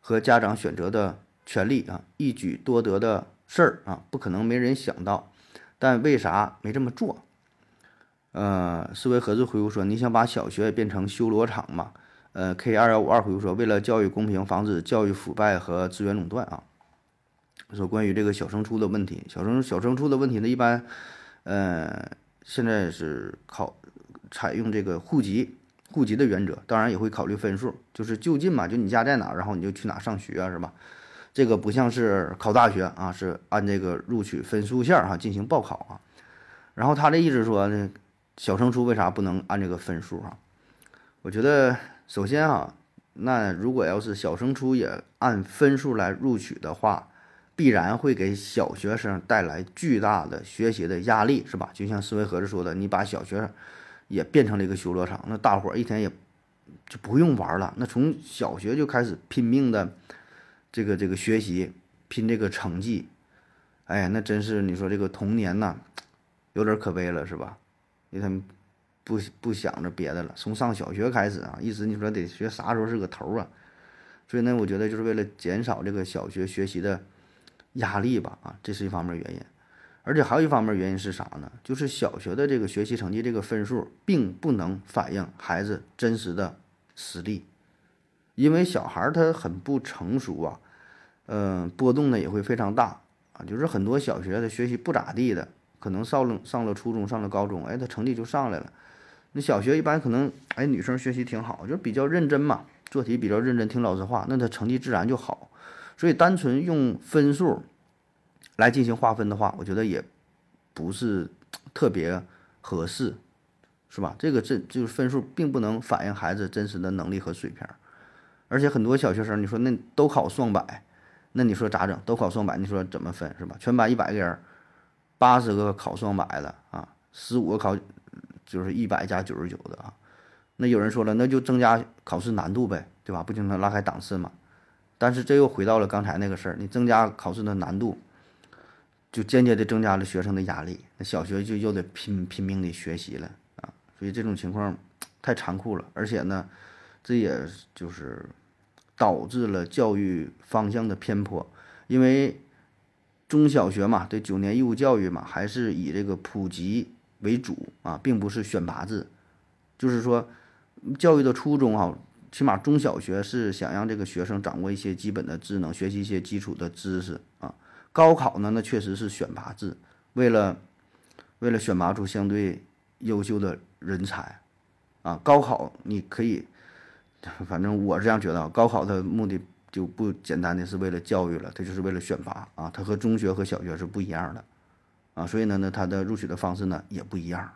和家长选择的权利啊，一举多得的事儿啊，不可能没人想到，但为啥没这么做？呃，思维盒子回复说：“你想把小学也变成修罗场嘛？”呃 ，K 二一五二 回复说：“为了教育公平，防止教育腐败和资源垄断啊。”说关于这个小升初的问题，小升小升初的问题呢，一般呃现在是考采用这个户籍。户籍的原则，当然也会考虑分数，就是就近嘛，就你家在哪，然后你就去哪上学啊，是吧？这个不像是考大学啊，是按这个录取分数线啊进行报考啊。然后他这一直说呢，小升初为啥不能按这个分数啊？我觉得首先啊，那如果要是小升初也按分数来录取的话，必然会给小学生带来巨大的学习的压力，是吧？就像思维盒子说的，你把小学生也变成了一个修罗场，那大伙儿一天也就不用玩了，那从小学就开始拼命的这个这个学习，拼这个成绩，哎，那真是你说这个童年呐、啊，有点可悲了，是吧？因为他们不不想着别的了，从上小学开始啊，一直你说得学啥时候是个头啊？所以呢，我觉得就是为了减少这个小学学习的压力吧，啊，这是一方面原因。而且还有一方面原因是啥呢？就是小学的这个学习成绩这个分数并不能反映孩子真实的实力，因为小孩他很不成熟啊，嗯、呃，波动呢也会非常大啊。就是很多小学的学习不咋地的，可能上了上了初中上了高中，哎，他成绩就上来了。那小学一般可能哎女生学习挺好，就是比较认真嘛，做题比较认真，听老师话，那他成绩自然就好。所以单纯用分数来进行划分的话，我觉得也不是特别合适，是吧？这个这就是分数并不能反映孩子真实的能力和水平，而且很多小学生，你说那都考双百，那你说咋整？都考双百，你说怎么分是吧？全班一百个人，八十个考双百的啊，十五个考就是一百加九十九的啊。那有人说了，那就增加考试难度呗，对吧？不就能拉开档次嘛？但是这又回到了刚才那个事儿，你增加考试的难度。就间接的增加了学生的压力，那小学就又得拼拼命的学习了啊，所以这种情况太残酷了，而且呢，这也就是导致了教育方向的偏颇，因为中小学嘛，这九年义务教育嘛，还是以这个普及为主啊，并不是选拔制。就是说，教育的初衷啊，起码中小学是想让这个学生掌握一些基本的智能，学习一些基础的知识啊。高考呢，那确实是选拔制，为了为了选拔出相对优秀的人才啊。高考你可以，反正我是这样觉得，高考的目的就不简单的是为了教育了，它就是为了选拔啊。它和中学和小学是不一样的啊，所以呢，它的录取的方式呢也不一样。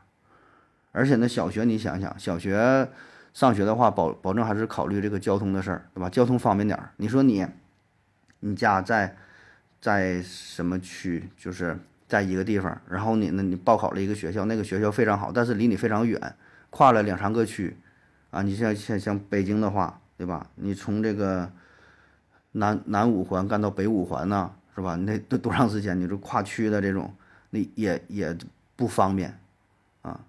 而且呢，小学你想想，小学上学的话，保保证还是考虑这个交通的事儿，对吧？交通方便点儿。你说你，你家在在什么区？就是在一个地方，然后你呢，你报考了一个学校，那个学校非常好，但是离你非常远，跨了两三个区，啊，你像像像北京的话，对吧？你从这个南南五环干到北五环呢，是吧？那都多长时间？你就跨区的这种，那也也不方便啊。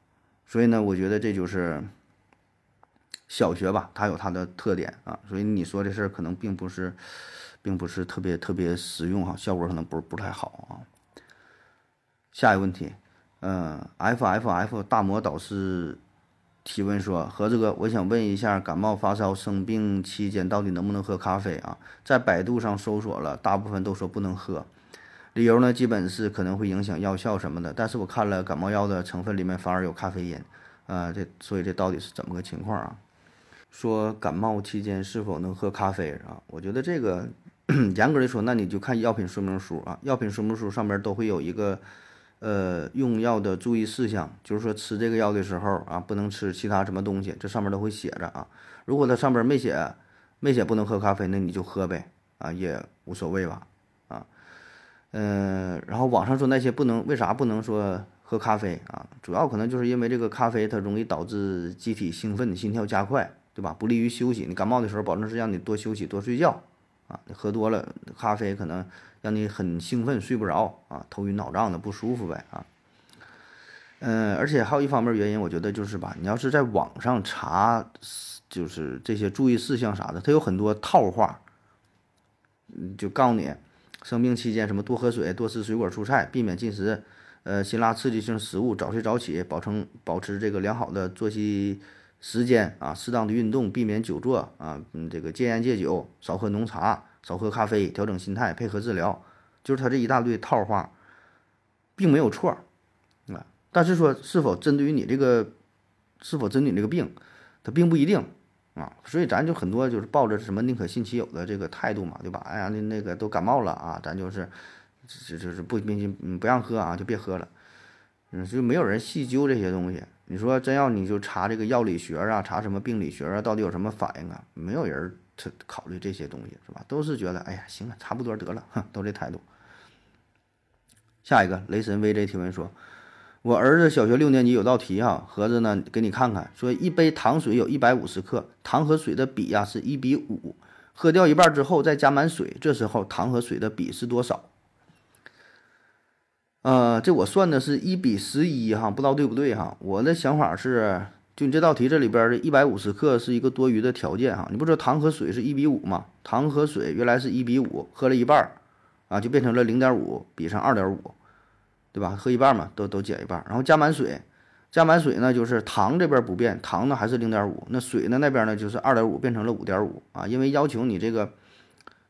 所以呢，我觉得这就是小学吧，它有它的特点啊，所以你说这事儿可能并不是，并不是特别特别实用哈、啊，效果可能不不太好啊。下一个问题，嗯 ，f f f 大魔导师提问说，何志哥，我想问一下，感冒发烧生病期间到底能不能喝咖啡啊？在百度上搜索了，大部分都说不能喝，理由呢，基本是可能会影响药效什么的，但是我看了感冒药的成分里面反而有咖啡因，呃，这所以这到底是怎么个情况啊？说感冒期间是否能喝咖啡啊？我觉得这个严格的说，那你就看药品说明书啊，药品说明书上面都会有一个呃用药的注意事项，就是说吃这个药的时候啊，不能吃其他什么东西，这上面都会写着啊。如果它上面没写没写不能喝咖啡，那你就喝呗啊，也无所谓吧啊。嗯、呃，然后网上说那些不能，为啥不能说喝咖啡啊？主要可能就是因为这个咖啡它容易导致机体兴奋，心跳加快。对吧？不利于休息。你感冒的时候，保证是让你多休息、多睡觉啊。你喝多了咖啡，可能让你很兴奋，睡不着啊，头晕脑胀的，不舒服呗啊。嗯、呃，而且还有一方面原因，我觉得就是吧，你要是在网上查，就是这些注意事项啥的，它有很多套话，就告诉你生病期间什么多喝水、多吃水果蔬菜，避免进食呃辛辣刺激性食物，早睡早起，保证保持这个良好的作息。时间啊，适当的运动，避免久坐啊，嗯，这个戒烟戒酒，少喝浓茶，少喝咖啡，调整心态，配合治疗，就是他这一大堆套话，并没有错啊。但是说是否针对于你这个，是否针对你这个病，它并不一定啊。所以咱就很多就是抱着什么宁可信其有的这个态度嘛，对吧？哎呀，那那个都感冒了啊，咱就是，就就是不不不让喝啊，就别喝了。嗯，就没有人细究这些东西。你说真要你就查这个药理学啊，查什么病理学啊，到底有什么反应啊？没有人考虑这些东西，是吧？都是觉得哎呀，行了，差不多得了，哼，都这态度。下一个，雷神 V J 提问说，我儿子小学六年级有道题哈、啊，盒子呢给你看看，说一杯糖水有一百五十克，糖和水的比呀、啊、是一比五，喝掉一半之后再加满水，这时候糖和水的比是多少？呃，这我算的是一比十一哈，不知道对不对哈。我的想法是，就你这道题这里边的一百五十克是一个多余的条件哈。你不说糖和水是一比五吗？糖和水原来是一比五，喝了一半啊，就变成了零点五比上二点五，对吧？喝一半嘛，都都减一半，然后加满水，加满水呢就是糖这边不变，糖呢还是零点五，那水呢那边呢就是二点五变成了五点五啊，因为要求你这个。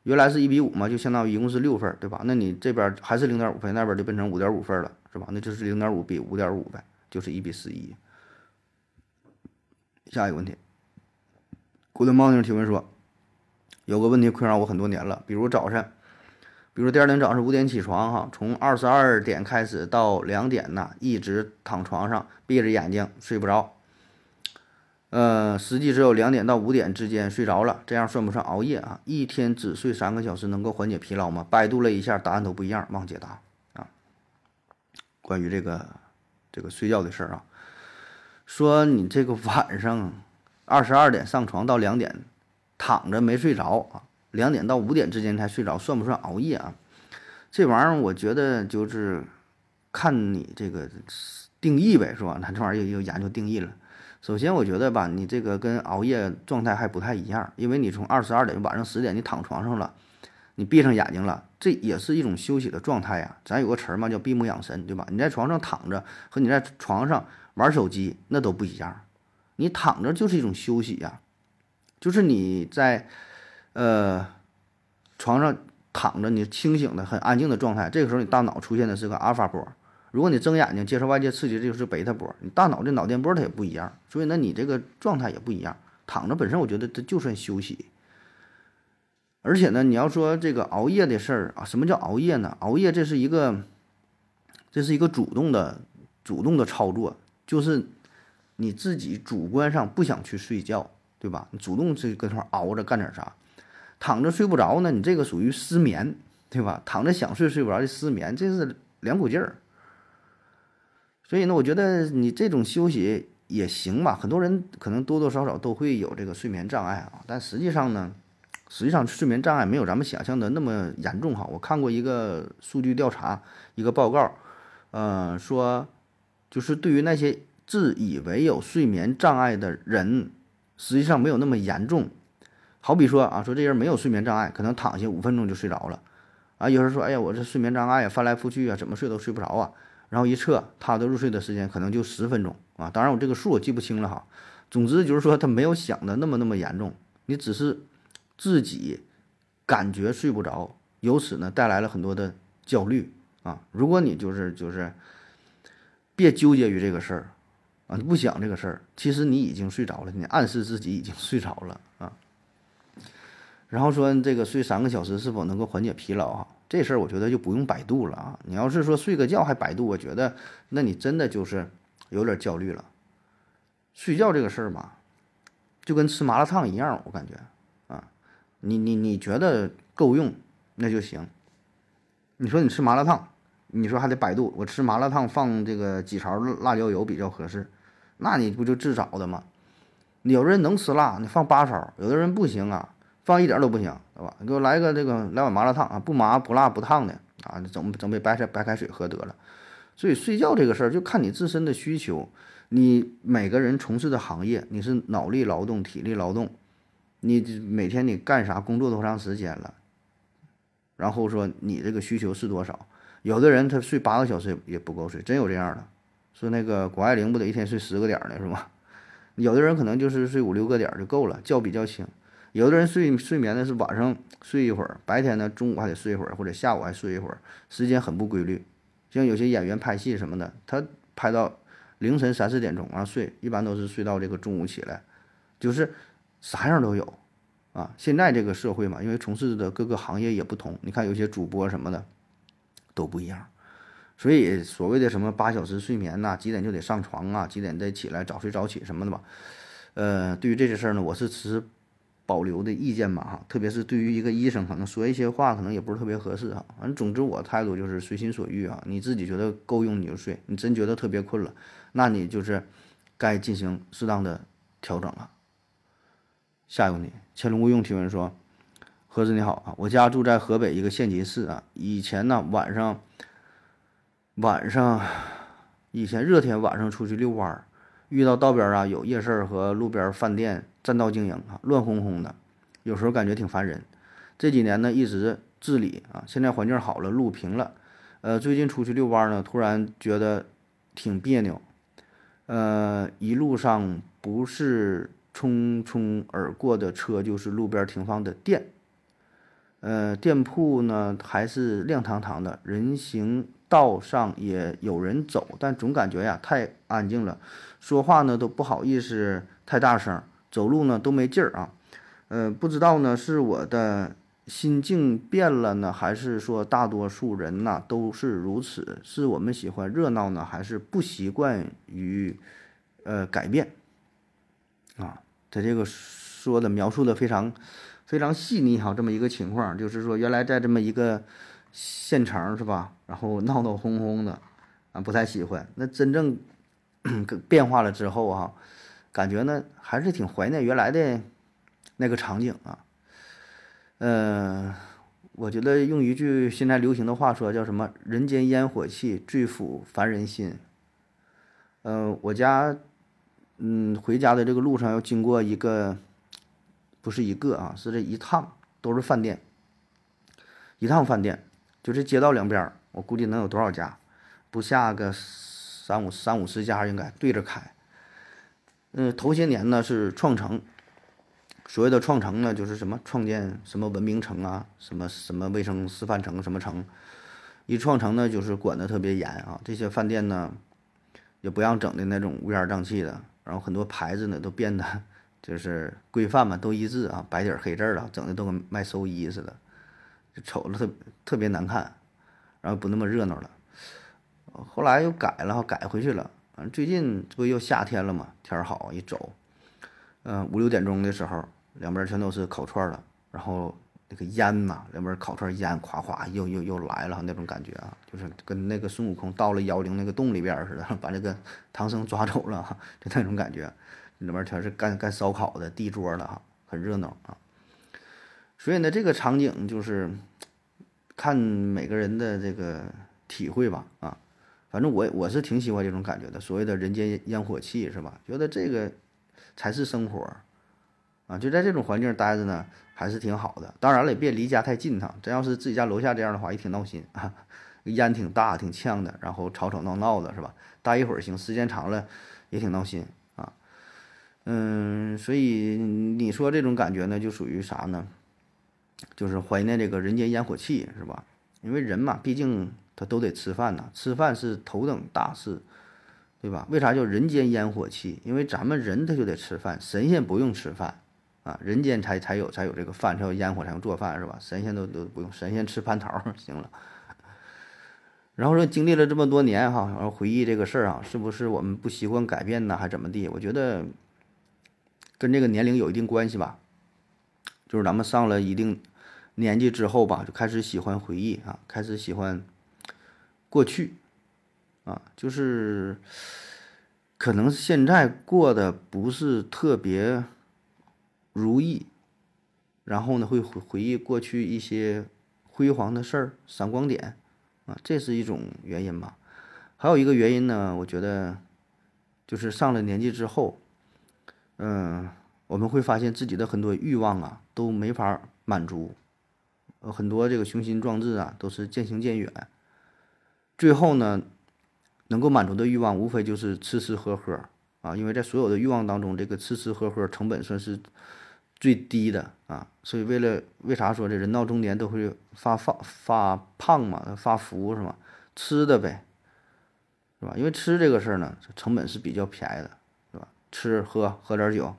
原来是一比五嘛，就相当于一共是六份，对吧？那你这边还是零点五分，那边就变成五点五分了，是吧？那就是零点五比五点五呗，就是一比十一。下一个问题，古德猫宁提问说，有个问题困扰我很多年了，比如早晨，比如第二天早上五点起床哈，从二十二点开始到两点呐，一直躺床上闭着眼睛睡不着。呃，实际只有两点到五点之间睡着了，这样算不算熬夜啊？一天只睡三个小时能够缓解疲劳吗？百度了一下，答案都不一样，忘解答啊。关于这个这个睡觉的事儿啊，说你这个晚上二十二点上床到两点躺着没睡着啊，两点到五点之间才睡着，算不算熬夜啊？这玩意儿我觉得就是看你这个定义呗，是吧？那这玩意儿又又研究定义了。首先，我觉得吧，你这个跟熬夜状态还不太一样，因为你从二十二点晚上十点你躺床上了，你闭上眼睛了，这也是一种休息的状态呀、啊。咱有个词儿嘛，叫闭目养神，对吧？你在床上躺着和你在床上玩手机那都不一样，你躺着就是一种休息呀、啊，就是你在呃床上躺着，你清醒的、很安静的状态，这个时候你大脑出现的是个阿尔法波。如果你睁眼睛接受外界刺激，这就是贝塔波。你大脑这脑电波它也不一样，所以呢，你这个状态也不一样。躺着本身，我觉得这就算休息。而且呢，你要说这个熬夜的事儿啊，什么叫熬夜呢？熬夜这是一个，这是一个主动的、主动的操作，就是你自己主观上不想去睡觉，对吧？你主动去跟他熬着干点啥，躺着睡不着呢，你这个属于失眠，对吧？躺着想睡睡不着的失眠，这是两股劲儿。所以呢，我觉得你这种休息也行吧。很多人可能多多少少都会有这个睡眠障碍啊，但实际上呢。实际上，睡眠障碍没有咱们想象的那么严重哈。我看过一个数据调查，一个报告，呃，说就是对于那些自以为有睡眠障碍的人，实际上没有那么严重。好比说啊，说这人没有睡眠障碍，可能躺下五分钟就睡着了，啊，有人说，哎呀，我这睡眠障碍呀，翻来覆去啊，怎么睡都睡不着啊。然后一测，他的入睡的时间可能就十分钟啊。当然，我这个数我记不清了哈。总之就是说，他没有想的那么那么严重，你只是。自己感觉睡不着，由此呢带来了很多的焦虑啊！如果你就是就是别纠结于这个事儿啊，你不想这个事儿，其实你已经睡着了，你暗示自己已经睡着了啊。然后说这个睡三个小时是否能够缓解疲劳啊？这事儿我觉得就不用百度了啊！你要是说睡个觉还百度，我觉得那你真的就是有点焦虑了。睡觉这个事儿嘛，就跟吃麻辣烫一样，我感觉。你你你觉得够用，那就行。你说你吃麻辣烫，你说还得百度，我吃麻辣烫放这个几勺辣椒油比较合适，那你不就自找的吗？有的人能吃辣，你放八勺；有的人不行啊，放一点都不行，对吧？你给我来个这个来碗麻辣烫啊，不麻不辣不烫的啊，整整杯白开白开水喝得了。所以睡觉这个事儿就看你自身的需求，你每个人从事的行业，你是脑力劳动、体力劳动。你每天你干啥工作多长时间了，然后说你这个需求是多少。有的人他睡八个小时也不够睡，真有这样的，说那个谷爱凌不得一天睡十个点呢，是吧？有的人可能就是睡五六个点就够了，觉比较轻。有的人睡睡眠呢是晚上睡一会儿，白天呢中午还得睡一会儿，或者下午还睡一会儿，时间很不规律。像有些演员拍戏什么的，他拍到凌晨三四点钟啊睡，一般都是睡到这个中午起来，就是啥样都有啊。现在这个社会嘛，因为从事的各个行业也不同，你看有些主播什么的都不一样，所以所谓的什么八小时睡眠呐、啊、几点就得上床啊，几点得起来，早睡早起什么的吧。呃对于这些事儿呢，我是持保留的意见嘛哈，特别是对于一个医生，可能说一些话可能也不是特别合适哈。反正总之我态度就是随心所欲啊，你自己觉得够用你就睡，你真觉得特别困了，那你就是该进行适当的调整了。下一个问题，乾隆无用提问说：“何子你好啊，我家住在河北一个县级市啊。以前呢，晚上晚上以前热天晚上出去遛弯儿，遇到道边啊有夜市和路边饭店占道经营啊，乱哄哄的，有时候感觉挺烦人。这几年呢一直治理啊，现在环境好了，路平了。呃，最近出去遛弯呢，突然觉得挺别扭。呃，一路上不是。”匆匆而过的车就是路边停放的店，呃，店铺呢还是亮堂堂的，人行道上也有人走，但总感觉呀太安静了，说话呢都不好意思太大声，走路呢都没劲儿啊，呃，不知道呢是我的心境变了呢，还是说大多数人呐都是如此，是我们喜欢热闹呢，还是不习惯于呃改变啊？他这个说的描述的非常非常细腻哈，这么一个情况，就是说原来在这么一个县城是吧，然后闹闹哄哄的啊，不太喜欢。那真正变化了之后哈、啊，感觉呢还是挺怀念原来的那个场景啊。呃，我觉得用一句现在流行的话说，叫什么“人间烟火气，最抚凡人心”。呃，我家。嗯，回家的这个路上要经过一个，不是一个啊，是这一趟都是饭店。一趟饭店，就这街道两边，我估计能有多少家，不下个三五三五十家应该对着开。嗯，头些年呢是创城，所谓的创城呢就是什么创建什么文明城啊，什么什么卫生示范城什么城，一创城呢就是管得特别严啊，这些饭店呢也不让整的那种乌烟瘴气的，然后很多牌子呢都变得就是规范嘛，都一致啊，白底黑字了，整的都跟卖寿衣似的，就瞅着特特别难看，然后不那么热闹了。后来又改了，改回去了。最近这不又夏天了嘛，天好一走，嗯、呃，五六点钟的时候，两边全都是烤串了，然后那个烟呐、啊，两边烤串烟，咵咵又又又来了那种感觉啊，就是跟那个孙悟空到了妖灵那个洞里边似的，把这个唐僧抓走了，就那种感觉。里边全是干干烧烤的地桌了哈，很热闹啊。所以呢，这个场景就是看每个人的这个体会吧啊。反正我我是挺喜欢这种感觉的，所谓的人间烟火气是吧？觉得这个才是生活啊，就在这种环境待着呢，还是挺好的。当然了，也别离家太近哈，真要是自己家楼下这样的话，也挺闹心啊，烟挺大、挺呛的，然后吵吵闹闹的是吧？待一会儿行，时间长了也挺闹心啊。嗯，所以你说这种感觉呢，就属于啥呢？就是怀念这个人间烟火气是吧？因为人嘛，毕竟。他都得吃饭呐、啊，吃饭是头等大事，对吧？为啥叫人间烟火气？因为咱们人他就得吃饭，神仙不用吃饭啊，人间才才有才有这个饭，才有烟火，才能做饭，是吧？神仙都都不用，神仙吃蟠桃行了。然后说经历了这么多年哈、啊，然后回忆这个事儿啊，是不是我们不习惯改变呢，还怎么地？我觉得跟这个年龄有一定关系吧，就是咱们上了一定年纪之后吧，就开始喜欢回忆啊，开始喜欢。过去，啊，就是可能现在过得不是特别如意，然后呢会回回忆过去一些辉煌的事儿、闪光点，啊，这是一种原因吧。还有一个原因呢，我觉得就是上了年纪之后，嗯，我们会发现自己的很多欲望啊都没法满足，呃，很多这个雄心壮志啊都是渐行渐远。最后呢，能够满足的欲望无非就是吃吃喝喝啊，因为在所有的欲望当中，这个吃吃喝喝成本算是最低的啊，所以为了为啥说这人到中年都会发发发胖嘛，发福是吧？吃的呗，是吧？因为吃这个事儿呢，成本是比较便宜的，是吧？吃喝喝点酒，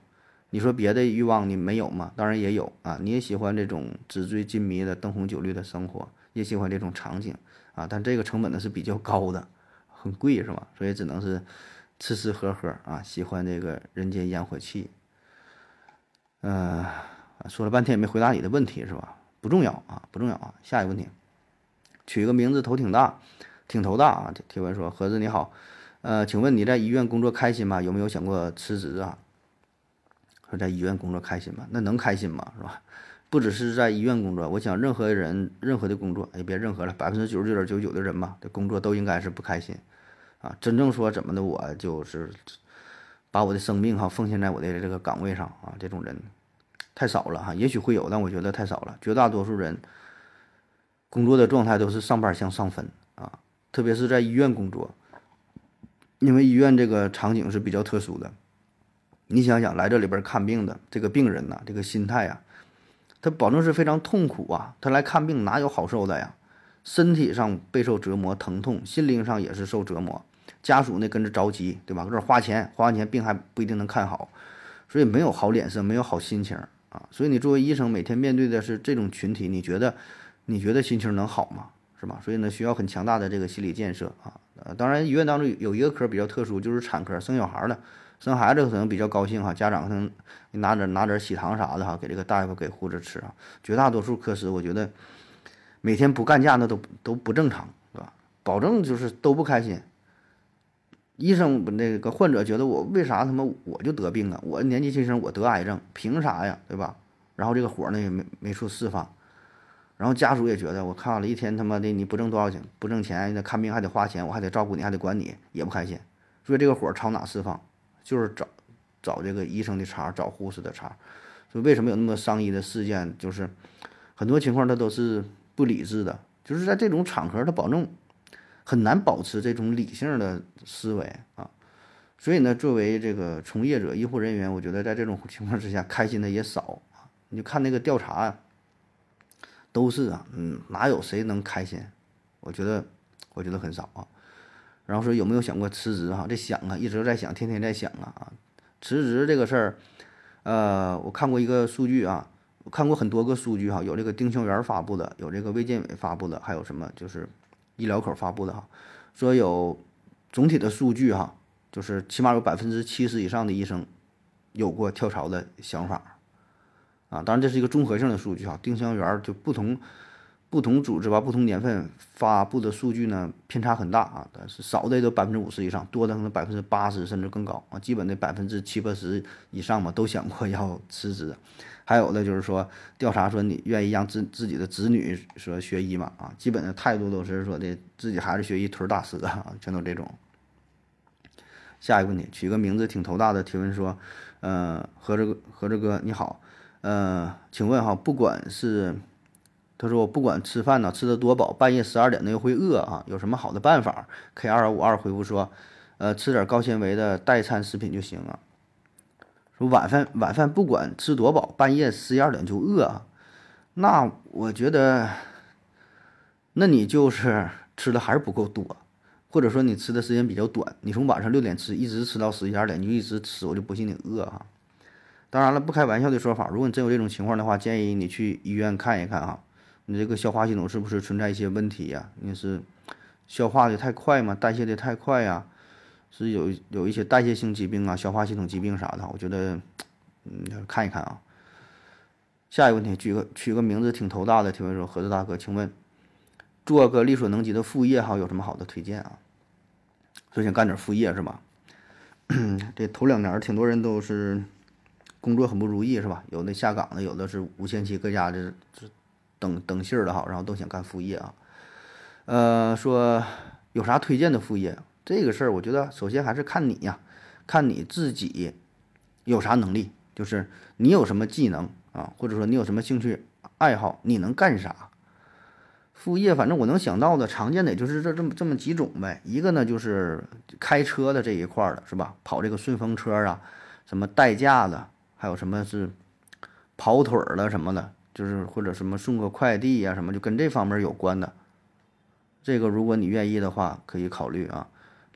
你说别的欲望你没有吗？当然也有啊，你也喜欢这种纸醉金迷的灯红酒绿的生活，也喜欢这种场景。啊，但这个成本呢是比较高的，很贵是吧？所以只能是吃吃喝喝啊，喜欢这个人间烟火气。嗯、呃，说了半天也没回答你的问题是吧？不重要啊，不重要啊。下一个问题，取一个名字头挺大，挺头大啊。提问说：盒子你好，呃，请问你在医院工作开心吗？有没有想过辞职啊？说在医院工作开心吗？那能开心吗？是吧？不只是在医院工作，我想任何人任何的工作，哎，别任何了，百分之九十九点九九的人嘛，这工作都应该是不开心，啊，真正说怎么的，我就是把我的生命哈、啊、奉献在我的这个岗位上啊，这种人太少了哈、啊，也许会有，但我觉得太少了，绝大多数人工作的状态都是上班向上分啊，特别是在医院工作，因为医院这个场景是比较特殊的，你想想来这里边看病的这个病人呐、啊，这个心态啊。他保证是非常痛苦啊，他来看病哪有好受的呀？身体上备受折磨、疼痛，心灵上也是受折磨。家属呢跟着着急，对吧？搁这花钱，花完钱病还不一定能看好，所以没有好脸色，没有好心情啊。所以你作为医生，每天面对的是这种群体，你觉得你觉得心情能好吗？是吧？所以呢，需要很强大的这个心理建设啊。呃，当然，医院当中有一个科比较特殊，就是产科，生小孩的。生孩子可能比较高兴哈，家长可能拿点拿点喜糖啥的哈，给这个大夫给护士吃啊。绝大多数科室，我觉得每天不干架那都都不正常，对吧？保证就是都不开心。医生那个患者觉得我为啥他妈我就得病啊？我年纪轻轻我得癌症，凭啥呀？对吧？然后这个火呢也没没处释放，然后家属也觉得我看了一天他妈的你不挣多少钱，不挣钱，那看病还得花钱，我还得照顾你，还得管你，也不开心。所以这个火朝哪释放？就是找找这个医生的茬，找护士的茬，所以为什么有那么伤医的事件？就是很多情况它都是不理智的，就是在这种场合他保证很难保持这种理性的思维啊。所以呢，作为这个从业者、医护人员，我觉得在这种情况之下，开心的也少啊。你就看那个调查啊，都是啊，嗯，哪有谁能开心？我觉得，我觉得很少啊。然后说有没有想过辞职哈、啊？这想啊，一直在想，天天在想啊啊。辞职这个事儿，呃，我看过一个数据啊，我看过很多个数据哈、啊，有这个丁香园发布的，有这个卫健委发布的，还有什么就是医疗口发布的哈、啊。说有总体的数据哈、啊。就是起码有百分之七十以上的医生有过跳槽的想法啊，当然这是一个综合性的数据啊。丁香园就不同不同组织吧、不同年份发布的数据呢偏差很大啊，但是少的也都百分之五十以上，多的可能百分之八十甚至更高啊，基本的百分之七八十以上嘛都想过要辞职。还有的就是说调查说你愿意让自自己的子女说学医嘛啊，基本的态度都是说的自己孩子学医腿打死啊，全都这种。下一个问题，取个名字挺头大的提问说，呃，何这个何这个你好，呃，请问哈，不管是他说我不管吃饭呢、啊、吃的多饱，半夜十二点呢又会饿啊，有什么好的办法 ？K 二五二回复说，呃，吃点高纤维的代餐食品就行了。说晚饭晚饭不管吃多饱，半夜十一二点就饿啊，那我觉得，那你就是吃的还是不够多。或者说你吃的时间比较短，你从晚上六点吃一直吃到十一二点，你就一直吃，我就不信你饿哈。当然了，不开玩笑的说法，如果你真有这种情况的话，建议你去医院看一看哈，你这个消化系统是不是存在一些问题呀、啊？你是消化的太快吗？代谢的太快呀、啊？是有有一些代谢性疾病啊，消化系统疾病啥的，我觉得嗯看一看啊。下一个问题，举个取个名字挺头大的提问说，何子大哥，请问。做个力所能及的副业哈，有什么好的推荐啊？所以想干点副业是吧？这头两年挺多人都是工作很不如意是吧？有的下岗的，有的是无限期搁家这这等等信儿的哈，然后都想干副业啊。呃，说有啥推荐的副业？这个事儿我觉得首先还是看你呀、啊，看你自己有啥能力，就是你有什么技能啊，或者说你有什么兴趣爱好，你能干啥？副业，反正我能想到的常见的也就是这这么这么几种呗。一个呢就是开车的这一块的，是吧？跑这个顺风车啊，什么代驾的，还有什么是跑腿儿的什么的，就是或者什么送个快递呀、啊、什么，就跟这方面有关的。这个如果你愿意的话，可以考虑啊。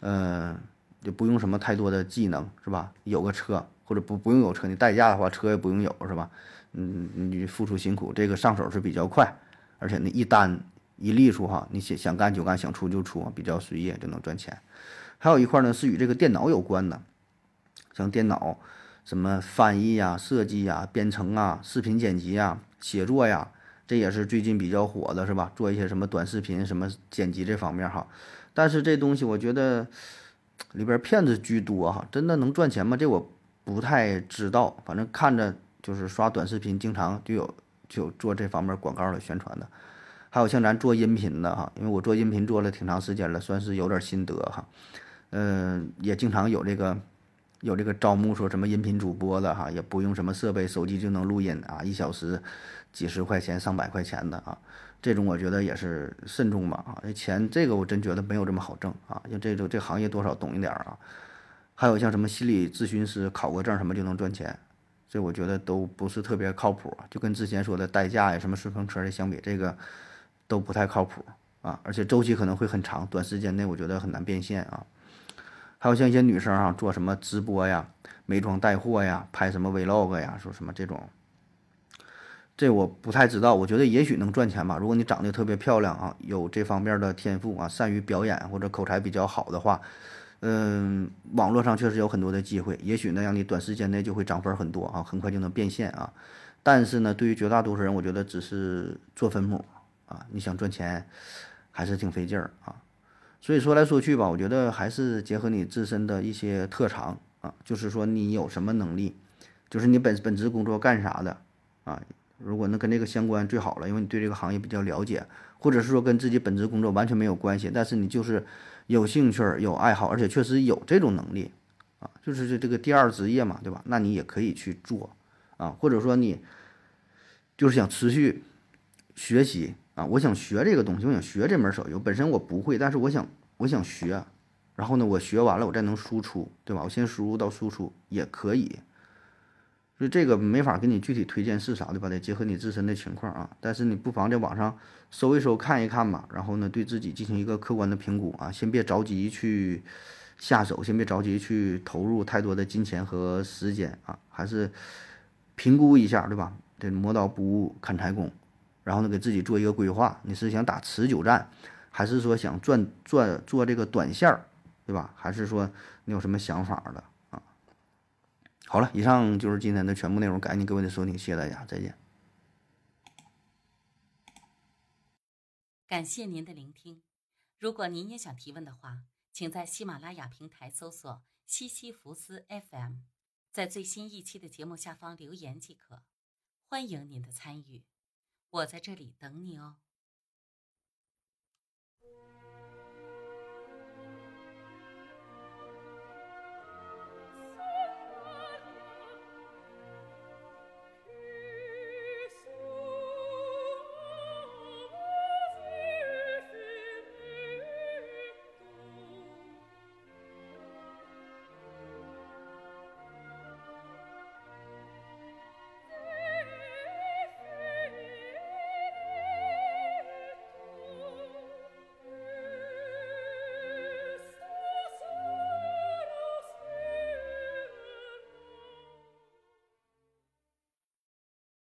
呃，就不用什么太多的技能，是吧？有个车，或者不不用有车，你代驾的话，车也不用有，是吧？嗯，你付出辛苦，这个上手是比较快，而且那一单。一例数哈，你想想干就干，想出就出，比较随意就能赚钱。还有一块呢是与这个电脑有关的，像电脑什么翻译呀、啊、设计呀、啊、编程啊、视频剪辑呀、啊、写作呀，这也是最近比较火的，是吧？做一些什么短视频、什么剪辑这方面哈。但是这东西我觉得里边骗子居多哈，真的能赚钱吗？这我不太知道，反正看着就是刷短视频，经常就有就有做这方面广告的宣传的。还有像咱做音频的哈，因为我做音频做了挺长时间了，算是有点心得哈。嗯、呃，也经常有这个有这个招募说什么音频主播的哈，也不用什么设备，手机就能录音啊，一小时几十块钱、上百块钱的啊，这种我觉得也是慎重吧啊，这钱这个我真觉得没有这么好挣啊，因为这种这行业多少懂一点啊。还有像什么心理咨询师考个证什么就能赚钱。这我觉得都不是特别靠谱，就跟之前说的代驾呀、什么顺风车的相比，这个。都不太靠谱啊，而且周期可能会很长，短时间内我觉得很难变现啊。还有像一些女生啊，做什么直播呀、美妆带货呀、拍什么 vlog 呀，说什么这种，这我不太知道。我觉得也许能赚钱吧，如果你长得特别漂亮啊，有这方面的天赋啊，善于表演或者口才比较好的话，嗯，网络上确实有很多的机会，也许呢让你短时间内就会涨粉很多啊，很快就能变现啊。但是呢，对于绝大多数人，我觉得只是做分母。啊，你想赚钱还是挺费劲儿啊，所以说来说去吧，我觉得还是结合你自身的一些特长啊，就是说你有什么能力，就是你本本职工作干啥的啊，如果能跟这个相关最好了，因为你对这个行业比较了解，或者是说跟自己本职工作完全没有关系，但是你就是有兴趣有爱好，而且确实有这种能力啊，就是这个第二职业嘛，对吧？那你也可以去做啊，或者说你就是想持续学习。啊，我想学这个东西，我想学这门手艺，本身我不会，但是我想我想学，然后呢，我学完了我再能输出，对吧？我先输入到输出也可以。所以这个没法给你具体推荐是啥，对吧？得结合你自身的情况啊。但是你不妨在网上搜一搜，看一看吧，然后呢，对自己进行一个客观的评估啊。先别着急去下手，先别着急去投入太多的金钱和时间啊，还是评估一下，对吧？这磨刀不误砍柴工，然后呢，给自己做一个规划，你是想打持久战，还是说想赚赚做这个短线儿，对吧？还是说你有什么想法的？好了，以上就是今天的全部内容，感谢各位的收听，谢谢大家，再见。感谢您的聆听，如果您也想提问的话，请在喜马拉雅平台搜索西西弗斯 F M， 在最新一期的节目下方留言即可，欢迎您的参与，我在这里等你哦。